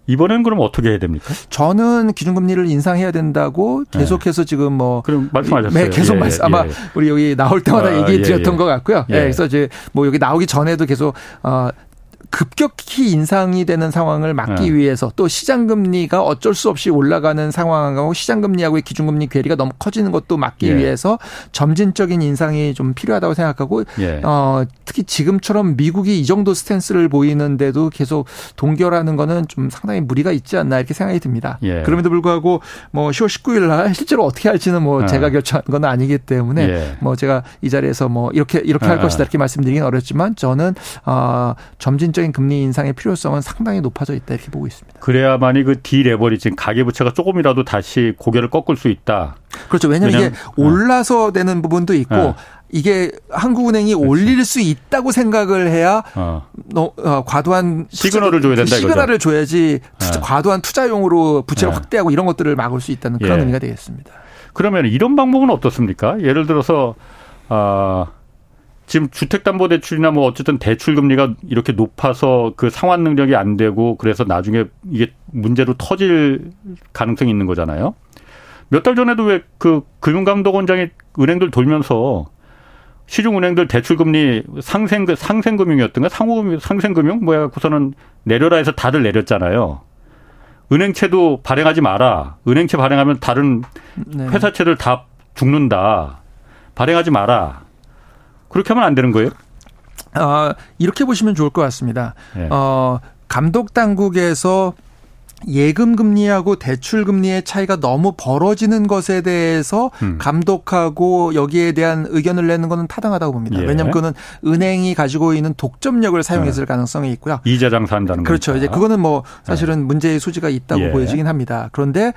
이번엔 그럼 어떻게 해야 됩니까? 저는 기준금리를 인상해야 된다고 계속해서 네. 지금 뭐 그럼 말씀하셨어요. 네, 계속 아마 우리 여기 나올 때마다 얘기해 드렸던 것 같고요. 예. 네, 그래서 이제 뭐 여기 나오기 전에도 계속 급격히 인상이 되는 상황을 막기 위해서 또 시장금리가 어쩔 수 없이 올라가는 상황하고 시장금리하고의 기준금리 괴리가 너무 커지는 것도 막기 위해서 점진적인 인상이 좀 필요하다고 생각하고 특히 지금처럼 미국이 이 정도 스탠스를 보이는데도 계속 동결하는 거는 좀 상당히 무리가 있지 않나 이렇게 생각이 듭니다. 그럼에도 불구하고 뭐 10월 19일 날 실제로 어떻게 할지는 뭐 제가 결정한 건 아니기 때문에 뭐 제가 이 자리에서 뭐 이렇게 할 것이다 이렇게 말씀드리긴 어렵지만 저는 점진적인 금리 인상의 필요성은 상당히 높아져 있다 이렇게 보고 있습니다. 그래야만이 그 디레버리징 가계부채가 조금이라도 다시 고개를 꺾을 수 있다. 그렇죠. 왜냐하면 이게 올라서 되는 부분도 있고 이게 한국은행이 그렇지. 올릴 수 있다고 생각을 해야 과도한 시그널을 줘야 된다 이거죠. 시그널을 줘야지 과도한 투자용으로 부채를 확대하고 이런 것들을 막을 수 있다는 그런 의미가 되겠습니다. 그러면 이런 방법은 어떻습니까? 예를 들어서 지금 주택담보대출이나 뭐 어쨌든 대출금리가 이렇게 높아서 그 상환 능력이 안 되고 그래서 나중에 이게 문제로 터질 가능성이 있는 거잖아요. 몇 달 전에도 왜 그 금융감독원장이 은행들 돌면서 시중은행들 대출금리 상생금융이었던가 상호금융 뭐야 갖고서는 내려라 해서 다들 내렸잖아요. 은행채도 발행하지 마라. 은행채 발행하면 다른 회사채들 다 죽는다. 발행하지 마라. 그렇게 하면 안 되는 거예요? 이렇게 보시면 좋을 것 같습니다. 감독 당국에서 예금 금리하고 대출 금리의 차이가 너무 벌어지는 것에 대해서 감독하고 여기에 대한 의견을 내는 것은 타당하다고 봅니다. 왜냐하면 그거는 은행이 가지고 있는 독점력을 사용했을 가능성이 있고요. 이자 장사한다는 거죠. 그렇죠. 이제 그거는 뭐 사실은 문제의 소지가 있다고 보여지긴 합니다. 그런데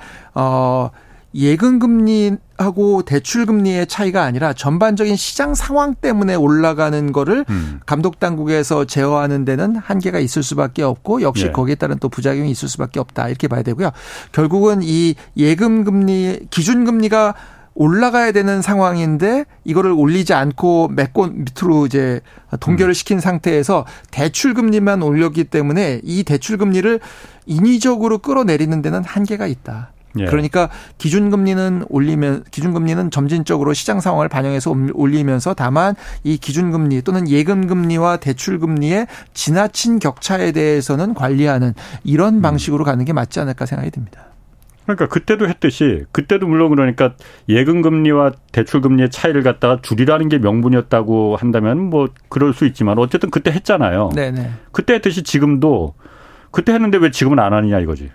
예금 금리하고 대출 금리의 차이가 아니라 전반적인 시장 상황 때문에 올라가는 거를 감독 당국에서 제어하는 데는 한계가 있을 수밖에 없고 역시 거기에 따른 또 부작용이 있을 수밖에 없다 이렇게 봐야 되고요. 결국은 이 예금 금리 기준 금리가 올라가야 되는 상황인데 이거를 올리지 않고 맺고 밑으로 이제 동결을 시킨 상태에서 대출 금리만 올렸기 때문에 이 대출 금리를 인위적으로 끌어내리는 데는 한계가 있다. 그러니까 기준금리는 점진적으로 시장 상황을 반영해서 올리면서 다만 이 기준금리 또는 예금금리와 대출금리의 지나친 격차에 대해서는 관리하는 이런 방식으로 가는 게 맞지 않을까 생각이 듭니다. 그러니까 그때도 했듯이 그때도 물론 그러니까 예금금리와 대출금리의 차이를 갖다가 줄이라는 게 명분이었다고 한다면 뭐 그럴 수 있지만 어쨌든 그때 했잖아요. 네네. 그때 했듯이 지금도 그때 했는데 왜 지금은 안 하느냐 이거지.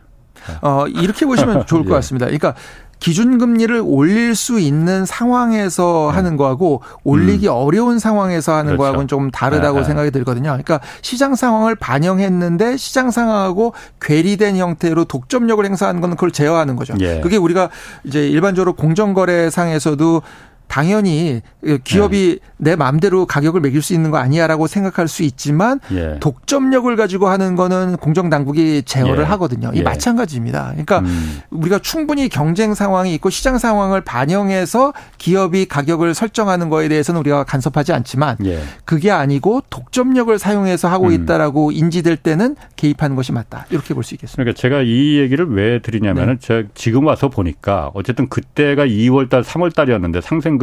이렇게 보시면 좋을 것 같습니다. 그러니까 기준금리를 올릴 수 있는 상황에서 하는 거하고 올리기 어려운 상황에서 하는 그렇죠. 거하고는 좀 다르다고 생각이 들거든요. 그러니까 시장 상황을 반영했는데 시장 상황하고 괴리된 형태로 독점력을 행사하는 건 그걸 제어하는 거죠. 예. 그게 우리가 이제 일반적으로 공정거래상에서도 당연히 기업이 내 마음대로 가격을 매길 수 있는 거 아니야라고 생각할 수 있지만 독점력을 가지고 하는 거는 공정당국이 제어를 하거든요. 이 마찬가지입니다. 그러니까 우리가 충분히 경쟁 상황이 있고 시장 상황을 반영해서 기업이 가격을 설정하는 거에 대해서는 우리가 간섭하지 않지만 그게 아니고 독점력을 사용해서 하고 있다라고 인지될 때는 개입하는 것이 맞다. 이렇게 볼 수 있겠습니다. 그러니까 제가 이 얘기를 왜 드리냐면은 제가 지금 와서 보니까 어쨌든 그때가 2월달, 3월달이었는데 상생금융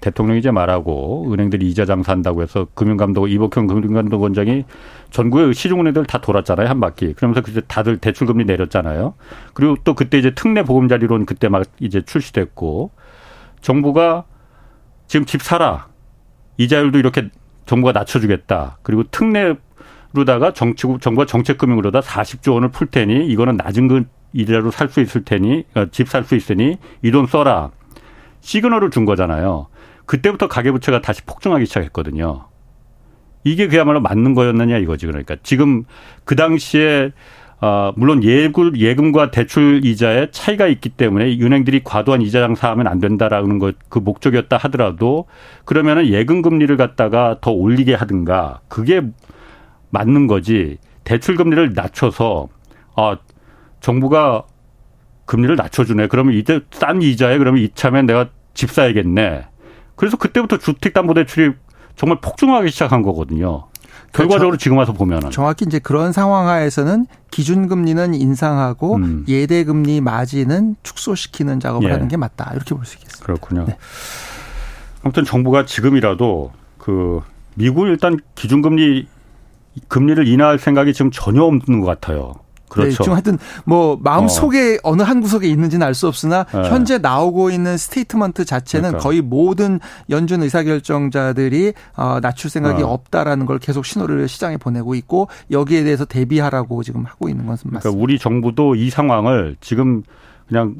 대통령이 이제 말하고 은행들이 이자 장사한다고 해서 금융감독 이복현 금융감독원장이 전국의 시중은행들 다 돌았잖아요. 한 바퀴. 그러면서 그때 다들 대출금리 내렸잖아요. 그리고 또 그때 이제 특례 보금자리론 그때 막 이제 출시됐고 정부가 지금 집 사라. 이자율도 이렇게 정부가 낮춰주겠다. 그리고 특례로다가 정부가 정책금융으로다 40조 원을 풀 테니 이거는 낮은 이자로 살 수 있을 테니 집 살 수 있으니 이 돈 써라. 시그널을 준 거잖아요. 그때부터 가계부채가 다시 폭증하기 시작했거든요. 이게 그야말로 맞는 거였느냐 이거지. 그러니까 지금 그 당시에 물론 예금과 대출 이자의 차이가 있기 때문에 은행들이 과도한 이자 장사하면 안 된다라는 것 그 목적이었다 하더라도 그러면은 예금 금리를 갖다가 더 올리게 하든가 그게 맞는 거지. 대출 금리를 낮춰서 정부가 금리를 낮춰주네. 그러면 이제 싼 이자에 그러면 이참에 내가 집 사야겠네. 그래서 그때부터 주택담보대출이 정말 폭증하기 시작한 거거든요. 결과적으로 지금 와서 보면은. 정확히 이제 그런 상황 하에서는 기준금리는 인상하고 예대금리 마진은 축소시키는 작업을 하는 게 맞다. 이렇게 볼 수 있겠습니다. 그렇군요. 네. 아무튼 정부가 지금이라도 미국은 일단 금리를 인하할 생각이 지금 전혀 없는 것 같아요. 그렇죠. 네, 하여튼 뭐 마음속에 어느 한 구석에 있는지는 알 수 없으나 현재 나오고 있는 스테이트먼트 자체는 그러니까. 거의 모든 연준 의사결정자들이 낮출 생각이 없다라는 걸 계속 신호를 시장에 보내고 있고 여기에 대해서 대비하라고 지금 하고 있는 것은 맞습니다. 그러니까 우리 정부도 이 상황을 지금 그냥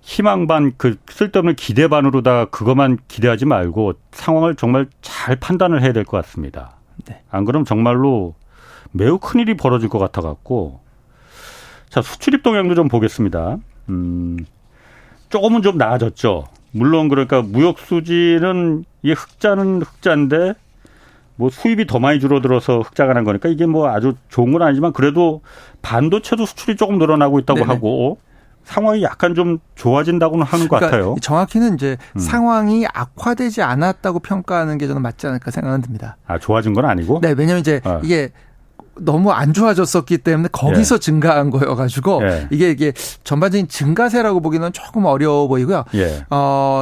희망 반 쓸데없는 기대 반으로다 그것만 기대하지 말고 상황을 정말 잘 판단을 해야 될 것 같습니다. 네. 안 그러면 정말로 매우 큰일이 벌어질 것 같아 갖고 자, 수출입 동향도 좀 보겠습니다. 조금은 좀 나아졌죠. 물론 그러니까 무역 수지는 이게 흑자인데 뭐 수입이 더 많이 줄어들어서 흑자가 난 거니까 이게 뭐 아주 좋은 건 아니지만 그래도 반도체도 수출이 조금 늘어나고 있다고 네네. 하고 상황이 약간 좀 좋아진다고는 하는 것 같아요. 정확히는 이제 상황이 악화되지 않았다고 평가하는 게 저는 맞지 않을까 생각은 듭니다. 아, 좋아진 건 아니고? 네, 왜냐하면 이제 이게 너무 안 좋아졌었기 때문에 거기서 증가한 거여가지고 이게 전반적인 증가세라고 보기는 조금 어려워 보이고요.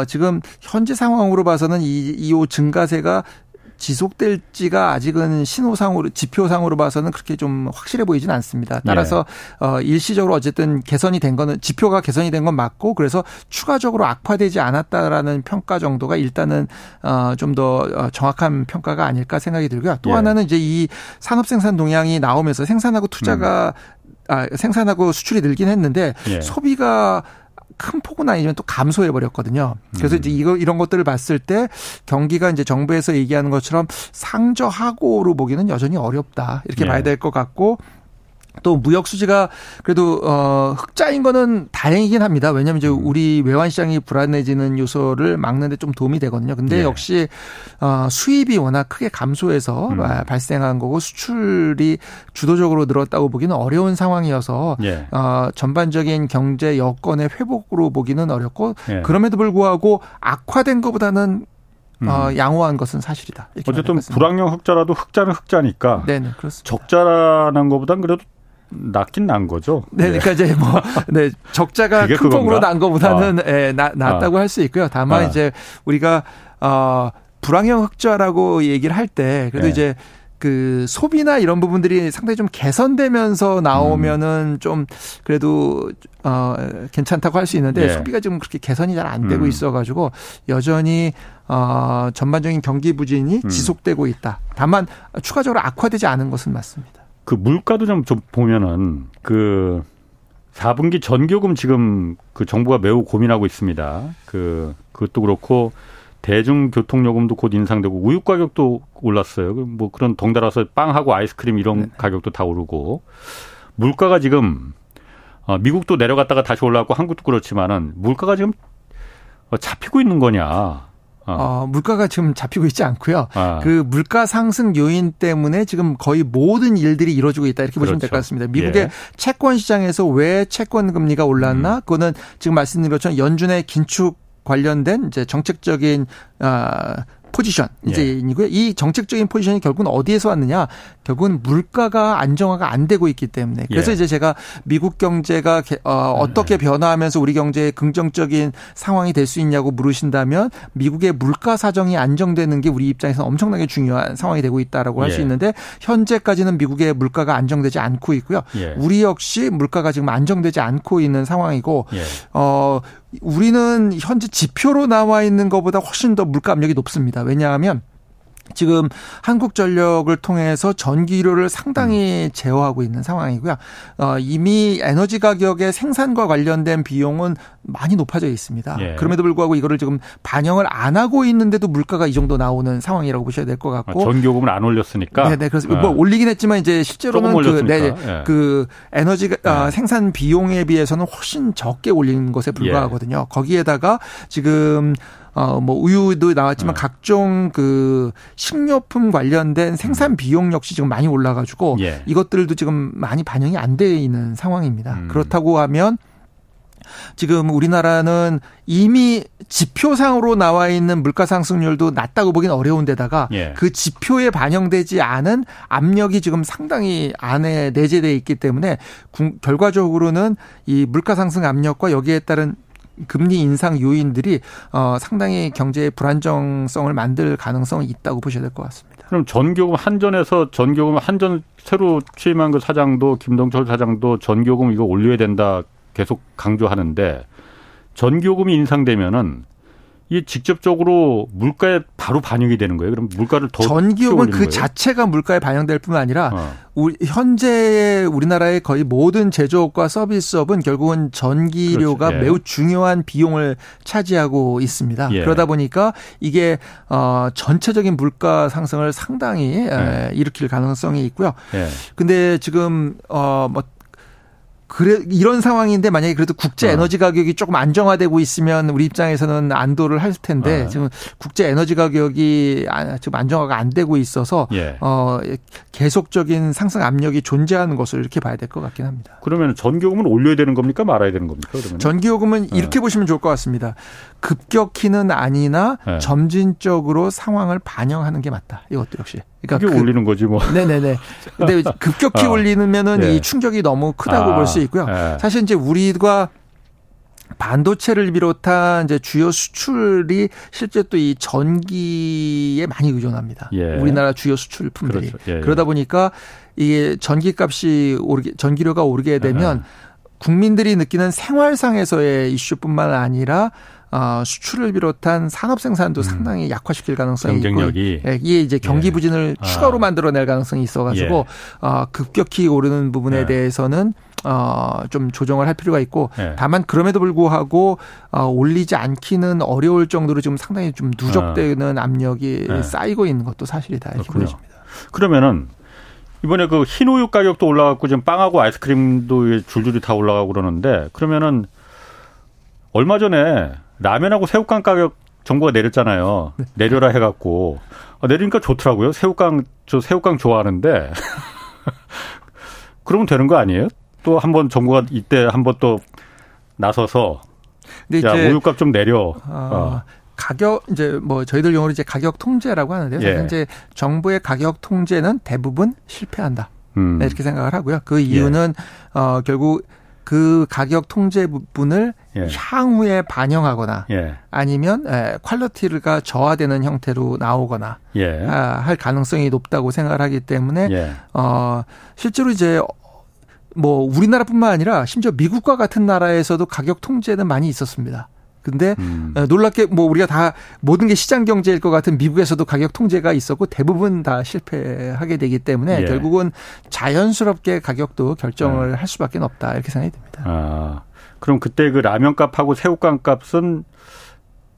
지금 현재 상황으로 봐서는 이 증가세가 지속될지가 아직은 지표상으로 봐서는 그렇게 좀 확실해 보이진 않습니다. 따라서 일시적으로 어쨌든 지표가 개선이 된 건 맞고 그래서 추가적으로 악화되지 않았다라는 평가 정도가 일단은 좀 더 정확한 평가가 아닐까 생각이 들고요. 또 하나는 이제 이 산업생산 동향이 나오면서 생산하고 수출이 늘긴 했는데 소비가 큰 폭은 아니지만 또 감소해 버렸거든요. 그래서 이제 이런 것들을 봤을 때 경기가 이제 정부에서 얘기하는 것처럼 상저하고로 보기는 여전히 어렵다. 이렇게 봐야 될 것 같고 또 무역 수지가 그래도 흑자인 거는 다행이긴 합니다. 왜냐하면 이제 우리 외환 시장이 불안해지는 요소를 막는데 좀 도움이 되거든요. 근데 역시 수입이 워낙 크게 감소해서 발생한 거고 수출이 주도적으로 늘었다고 보기는 어려운 상황이어서 전반적인 경제 여건의 회복으로 보기는 어렵고 그럼에도 불구하고 악화된 것보다는 양호한 것은 사실이다. 어쨌든 불황형 흑자라도 흑자는 흑자니까 네네, 그렇습니다. 적자라는 것보단 그래도 낫긴 난 거죠. 네, 그러니까 이제 적자가 큰 폭으로 난 것보다는 낫다고 할 수 있고요. 다만 이제 우리가 불황형 흑자라고 얘기를 할 때 그래도 이제 그 소비나 이런 부분들이 상당히 좀 개선되면서 나오면은 좀 그래도 괜찮다고 할 수 있는데, 예. 소비가 지금 그렇게 개선이 잘 안 되고 있어가지고 여전히 전반적인 경기 부진이 지속되고 있다. 다만 추가적으로 악화되지 않은 것은 맞습니다. 그 물가도 좀 보면은 그 4분기 전기요금 지금 그 정부가 매우 고민하고 있습니다. 그것도 그렇고 대중교통요금도 곧 인상되고 우유 가격도 올랐어요. 뭐 그런 덩달아서 빵하고 아이스크림 이런 네. 가격도 다 오르고 물가가 지금 미국도 내려갔다가 다시 올라왔고 한국도 그렇지만은 물가가 지금 잡히고 있는 거냐? 물가가 지금 잡히고 있지 않고요. 그 물가 상승 요인 때문에 지금 거의 모든 일들이 이루어지고 있다 이렇게 보시면 그렇죠. 될 것 같습니다. 미국의 예. 채권 시장에서 왜 채권 금리가 올랐나? 그거는 지금 말씀드린 것처럼 연준의 긴축 관련된 이제 정책적인 포지션 이제이고요. 예. 이 정책적인 포지션이 결국은 어디에서 왔느냐? 결국은 물가가 안정화가 안 되고 있기 때문에. 그래서 예. 이제 제가 미국 경제가 어떻게 변화하면서 우리 경제에 긍정적인 상황이 될 수 있냐고 물으신다면 미국의 물가 사정이 안정되는 게 우리 입장에서는 엄청나게 중요한 상황이 되고 있다라고 할 수 예. 있는데 현재까지는 미국의 물가가 안정되지 않고 있고요. 예. 우리 역시 물가가 지금 안정되지 않고 있는 상황이고 예. 우리는 현재 지표로 나와 있는 것보다 훨씬 더 물가 압력이 높습니다. 왜냐하면 지금 한국전력을 통해서 전기료를 상당히 제어하고 있는 상황이고요. 이미 에너지 가격의 생산과 관련된 비용은 많이 높아져 있습니다. 예. 그럼에도 불구하고 이거를 지금 반영을 안 하고 있는데도 물가가 이 정도 나오는 상황이라고 보셔야 될 것 같고. 전기요금을 안 올렸으니까. 네, 그렇습니다. 뭐 올리긴 했지만 이제 실제로는 그 에너지 생산 비용에 비해서는 훨씬 적게 올린 것에 불과하거든요. 예. 거기에다가 지금 뭐 우유도 나왔지만 각종 그 식료품 관련된 생산 비용 역시 지금 많이 올라가지고 예. 이것들도 지금 많이 반영이 안 돼 있는 상황입니다. 그렇다고 하면 지금 우리나라는 이미 지표상으로 나와 있는 물가 상승률도 낮다고 보긴 어려운 데다가 예. 그 지표에 반영되지 않은 압력이 지금 상당히 안에 내재되어 있기 때문에 결과적으로는 이 물가 상승 압력과 여기에 따른 금리 인상 요인들이 상당히 경제의 불안정성을 만들 가능성이 있다고 보셔야 될 것 같습니다. 그럼 전기요금 한전에서 전기요금 한전 새로 취임한 그 사장도 김동철 사장도 전기요금 이거 올려야 된다 계속 강조하는데 전기요금이 인상되면은 이게 직접적으로 물가에 바로 반영이 되는 거예요. 그럼 물가를 더 전기요금은 그 거예요? 자체가 물가에 반영될 뿐만 아니라 현재 우리나라의 거의 모든 제조업과 서비스업은 결국은 전기료가 그렇지, 예. 매우 중요한 비용을 차지하고 있습니다. 예. 그러다 보니까 이게 전체적인 물가 상승을 상당히 예. 일으킬 가능성이 있고요. 그런데 예. 지금 이런 상황인데 만약에 그래도 국제 에너지 가격이 조금 안정화되고 있으면 우리 입장에서는 안도를 할 텐데 지금 국제 에너지 가격이 지금 안정화가 안 되고 있어서 예. 계속적인 상승 압력이 존재하는 것을 이렇게 봐야 될 것 같긴 합니다. 그러면 전기요금은 올려야 되는 겁니까? 말아야 되는 겁니까? 그러면? 전기요금은 이렇게 보시면 좋을 것 같습니다. 급격히는 아니나 점진적으로 상황을 반영하는 게 맞다. 이것도 역시. 그러니까 그게 올리는 거지 뭐. 네네네. 근데 급격히 올리면은 예. 이 충격이 너무 크다고 볼 수 있고요. 예. 사실 이제 우리가 반도체를 비롯한 이제 주요 수출이 실제 또 이 전기에 많이 의존합니다. 예. 우리나라 주요 수출품들이. 그렇죠. 예, 예. 그러다 보니까 이게 전기값이 오르게 전기료가 오르게 되면 국민들이 느끼는 생활상에서의 이슈뿐만 아니라 수출을 비롯한 산업 생산도 상당히 약화시킬 가능성이 경쟁력이. 있고 이게 이제 경기 부진을 예. 추가로 만들어낼 가능성이 있어가지고 예. 급격히 오르는 부분에 예. 대해서는 좀 조정을 할 필요가 있고 예. 다만 그럼에도 불구하고 올리지 않기는 어려울 정도로 지금 상당히 좀 누적되는 압력이 예. 쌓이고 있는 것도 사실이다 이렇게 보여집니다. 그러면은 이번에 그 흰우유 가격도 올라갔고 지금 빵하고 아이스크림도 줄줄이 다 올라가고 그러는데 그러면은 얼마 전에 라면하고 새우깡 가격 정부가 내렸잖아요. 내려라 해갖고 내리니까 좋더라고요. 새우깡 좋아하는데 그러면 되는 거 아니에요? 또 한번 정부가 이때 한번 또 나서서 야 우유값 좀 내려. 가격 이제 뭐 저희들 용어로 이제 가격 통제라고 하는데요. 예. 사실 이제 정부의 가격 통제는 대부분 실패한다. 네, 이렇게 생각을 하고요. 그 이유는 결국 그 가격 통제 부분을 예. 향후에 반영하거나 예. 아니면 퀄리티가 저하되는 형태로 나오거나 예. 할 가능성이 높다고 생각을 하기 때문에 예. 실제로 이제 뭐 우리나라뿐만 아니라 심지어 미국과 같은 나라에서도 가격 통제는 많이 있었습니다. 근데 놀랍게 뭐 우리가 다 모든 게 시장 경제일 것 같은 미국에서도 가격 통제가 있었고 대부분 다 실패하게 되기 때문에 예. 결국은 자연스럽게 가격도 결정을 할 수밖에 없다 이렇게 생각이 듭니다. 아, 그럼 그때 그 라면값하고 새우깡값은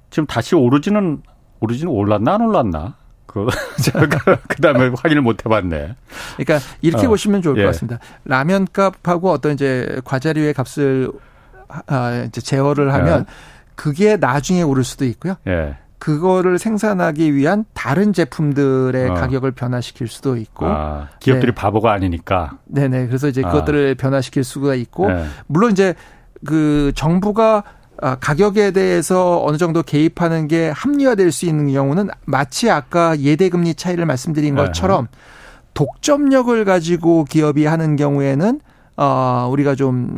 지금 다시 오르지는 올랐나 안 올랐나? 그다음에 확인을 못 해봤네. 그러니까 이렇게 보시면 좋을 것 같습니다. 라면값하고 어떤 이제 과자류의 값을 이제 제어를 하면. 그게 나중에 오를 수도 있고요. 예. 그거를 생산하기 위한 다른 제품들의 가격을 변화시킬 수도 있고. 아, 기업들이 네. 바보가 아니니까. 네네. 그래서 이제 그것들을 변화시킬 수가 있고. 예. 물론 이제 그 정부가 가격에 대해서 어느 정도 개입하는 게 합리화될 수 있는 경우는 마치 아까 예대금리 차이를 말씀드린 것처럼 독점력을 가지고 기업이 하는 경우에는 우리가 좀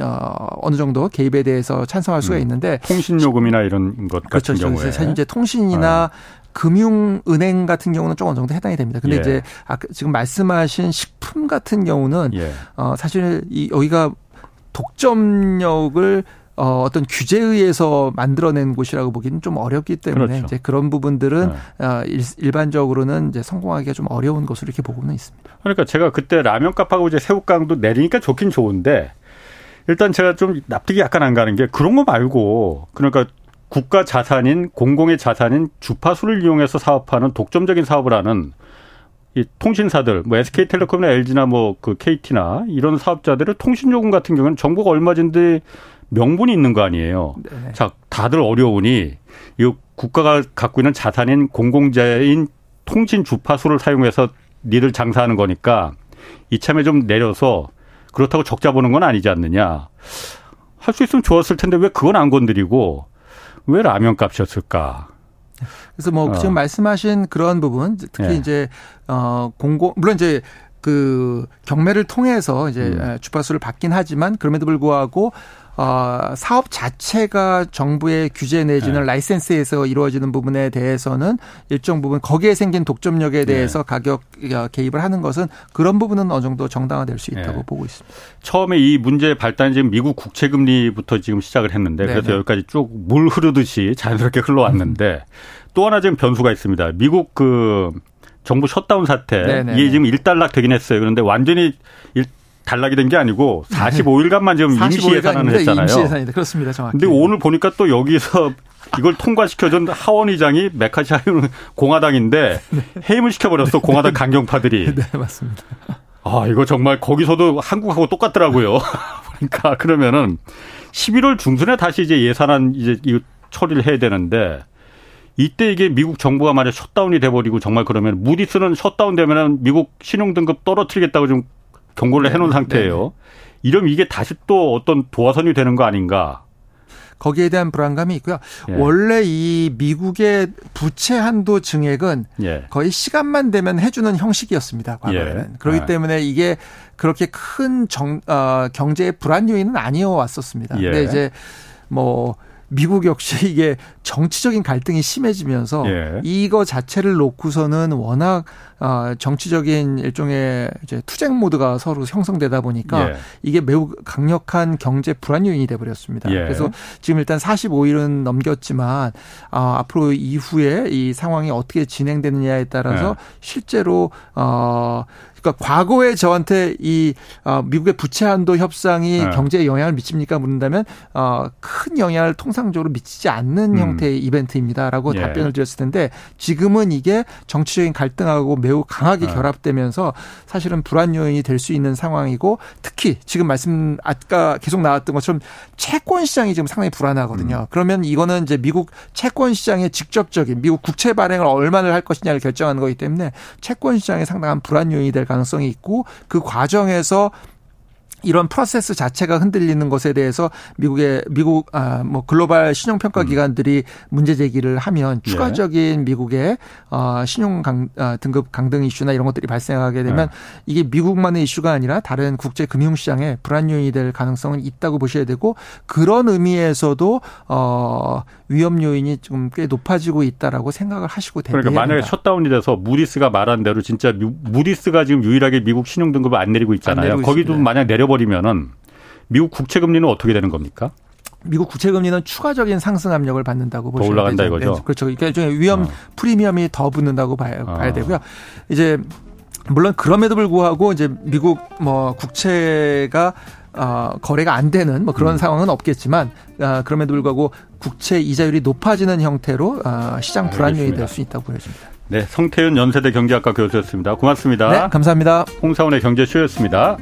어느 정도 개입에 대해서 찬성할 수가 있는데 통신 요금이나 이런 것 같은 경우에 그렇죠. 사실 이제 통신이나 금융 은행 같은 경우는 좀 어느 정도 해당이 됩니다. 근데 예. 이제 아까 지금 말씀하신 식품 같은 경우는 예. 사실 여기가 독점력을 어떤 규제에 의해서 만들어낸 곳이라고 보기는 좀 어렵기 때문에 그렇죠. 이제 그런 부분들은 일반적으로는 이제 성공하기가 좀 어려운 것으로 이렇게 보고는 있습니다. 그러니까 제가 그때 라면값하고 이제 새우깡도 내리니까 좋긴 좋은데 일단 제가 좀 납득이 약간 안 가는 게 그런 거 말고 그러니까 국가 자산인 공공의 자산인 주파수를 이용해서 사업하는 독점적인 사업을 하는 이 통신사들, 뭐 SK텔레콤이나 LG나 뭐 그 KT나 이런 사업자들의 통신요금 같은 경우는 정부가 얼마든지 명분이 있는 거 아니에요. 네. 자, 다들 어려우니 이 국가가 갖고 있는 자산인 공공재인 통신 주파수를 사용해서 니들 장사하는 거니까 이참에 좀 내려서 그렇다고 적자 보는 건 아니지 않느냐. 할 수 있으면 좋았을 텐데 왜 그건 안 건드리고 왜 라면 값이었을까. 그래서 뭐 지금 말씀하신 그런 부분 특히 예. 이제 공공 물론 이제 그 경매를 통해서 이제 주파수를 받긴 하지만 그럼에도 불구하고 사업 자체가 정부의 규제 내지는 라이센스에서 이루어지는 부분에 대해서는 일정 부분 거기에 생긴 독점력에 대해서 가격 개입을 하는 것은 그런 부분은 어느 정도 정당화될 수 있다고 보고 있습니다. 처음에 이 문제의 발단이 지금 미국 국채금리부터 지금 시작을 했는데 그래서 여기까지 쭉 물 흐르듯이 자연스럽게 흘러왔는데 또 하나 지금 변수가 있습니다. 미국 그 정부 셧다운 사태 네네. 이게 지금 1단락 되긴 했어요. 그런데 완전히 단락이 된 게 아니고 45일간만 지금 임시 예산을 했잖아요. 임시 예산인데 그렇습니다, 정확히. 근데 오늘 보니까 또 여기서 이걸 통과시켜준 하원 의장이 매카시 공화당인데 해임을 시켜버렸어. 공화당 강경파들이. 네, 맞습니다. 아, 이거 정말 거기서도 한국하고 똑같더라고요. 그러니까 그러면은 11월 중순에 다시 이제 예산안 이제 이거 처리를 해야 되는데. 이때 이게 미국 정부가 만약 셧다운이 돼버리고 정말 그러면 무디스는 셧다운되면 미국 신용등급 떨어뜨리겠다고 지금 경고를 해놓은 상태예요. 이러면 이게 다시 또 어떤 도화선이 되는 거 아닌가. 거기에 대한 불안감이 있고요. 예. 원래 이 미국의 부채 한도 증액은 거의 시간만 되면 해주는 형식이었습니다. 과거에는. 그렇기 때문에 이게 그렇게 큰 경제의 불안 요인은 아니어왔었습니다. 근데 이제 뭐. 미국 역시 이게 정치적인 갈등이 심해지면서 이거 자체를 놓고서는 워낙 정치적인 일종의 이제 투쟁 모드가 서로 형성되다 보니까 이게 매우 강력한 경제 불안 요인이 돼버렸습니다. 그래서 지금 일단 45일은 넘겼지만 앞으로 이후에 이 상황이 어떻게 진행되느냐에 따라서 실제로 그러니까 과거에 저한테 이 미국의 부채 한도 협상이 경제에 영향을 미칩니까 묻는다면 큰 영향을 통상적으로 미치지 않는 형태의 이벤트입니다라고 답변을 드렸을 텐데 지금은 이게 정치적인 갈등하고 매우 강하게 결합되면서 사실은 불안 요인이 될 수 있는 상황이고 특히 지금 말씀 아까 계속 나왔던 것처럼 채권 시장이 지금 상당히 불안하거든요. 그러면 이거는 이제 미국 채권 시장의 직접적인 미국 국채 발행을 얼마나 할 것이냐를 결정하는 거기 때문에 채권 시장에 상당한 불안 요인이 될 가능성이 있고 그 과정에서 이런 프로세스 자체가 흔들리는 것에 대해서 미국 글로벌 신용평가 기관들이 문제 제기를 하면 추가적인 미국의 등급 강등 이슈나 이런 것들이 발생하게 되면 이게 미국만의 이슈가 아니라 다른 국제 금융시장에 불안 요인이 될 가능성은 있다고 보셔야 되고, 그런 의미에서도 위험 요인이 좀 꽤 높아지고 있다라고 생각을 하시고 대비해야 됩니다. 그러니까 만약에 셧다운이 돼서 무디스가 말한 대로 진짜 무디스가 지금 유일하게 미국 신용등급을 안 내리고 있잖아요. 안 내리고 거기도 있습니다. 만약 내려버리면은 미국 국채금리는 어떻게 되는 겁니까? 미국 국채금리는 추가적인 상승 압력을 받는다고 보시면 되죠. 더 올라간다 되죠. 이거죠. 그렇죠. 그러니까 위험 프리미엄이 더 붙는다고 봐야 되고요. 이제 물론 그럼에도 불구하고 이제 미국 국채가 거래가 안 되는 그런 상황은 없겠지만, 그럼에도 불구하고 국채 이자율이 높아지는 형태로 시장 불안 요인이 될 수 있다고 보여집니다. 네, 성태윤 연세대 경제학과 교수였습니다. 고맙습니다. 네, 감사합니다. 홍사훈의 경제쇼였습니다.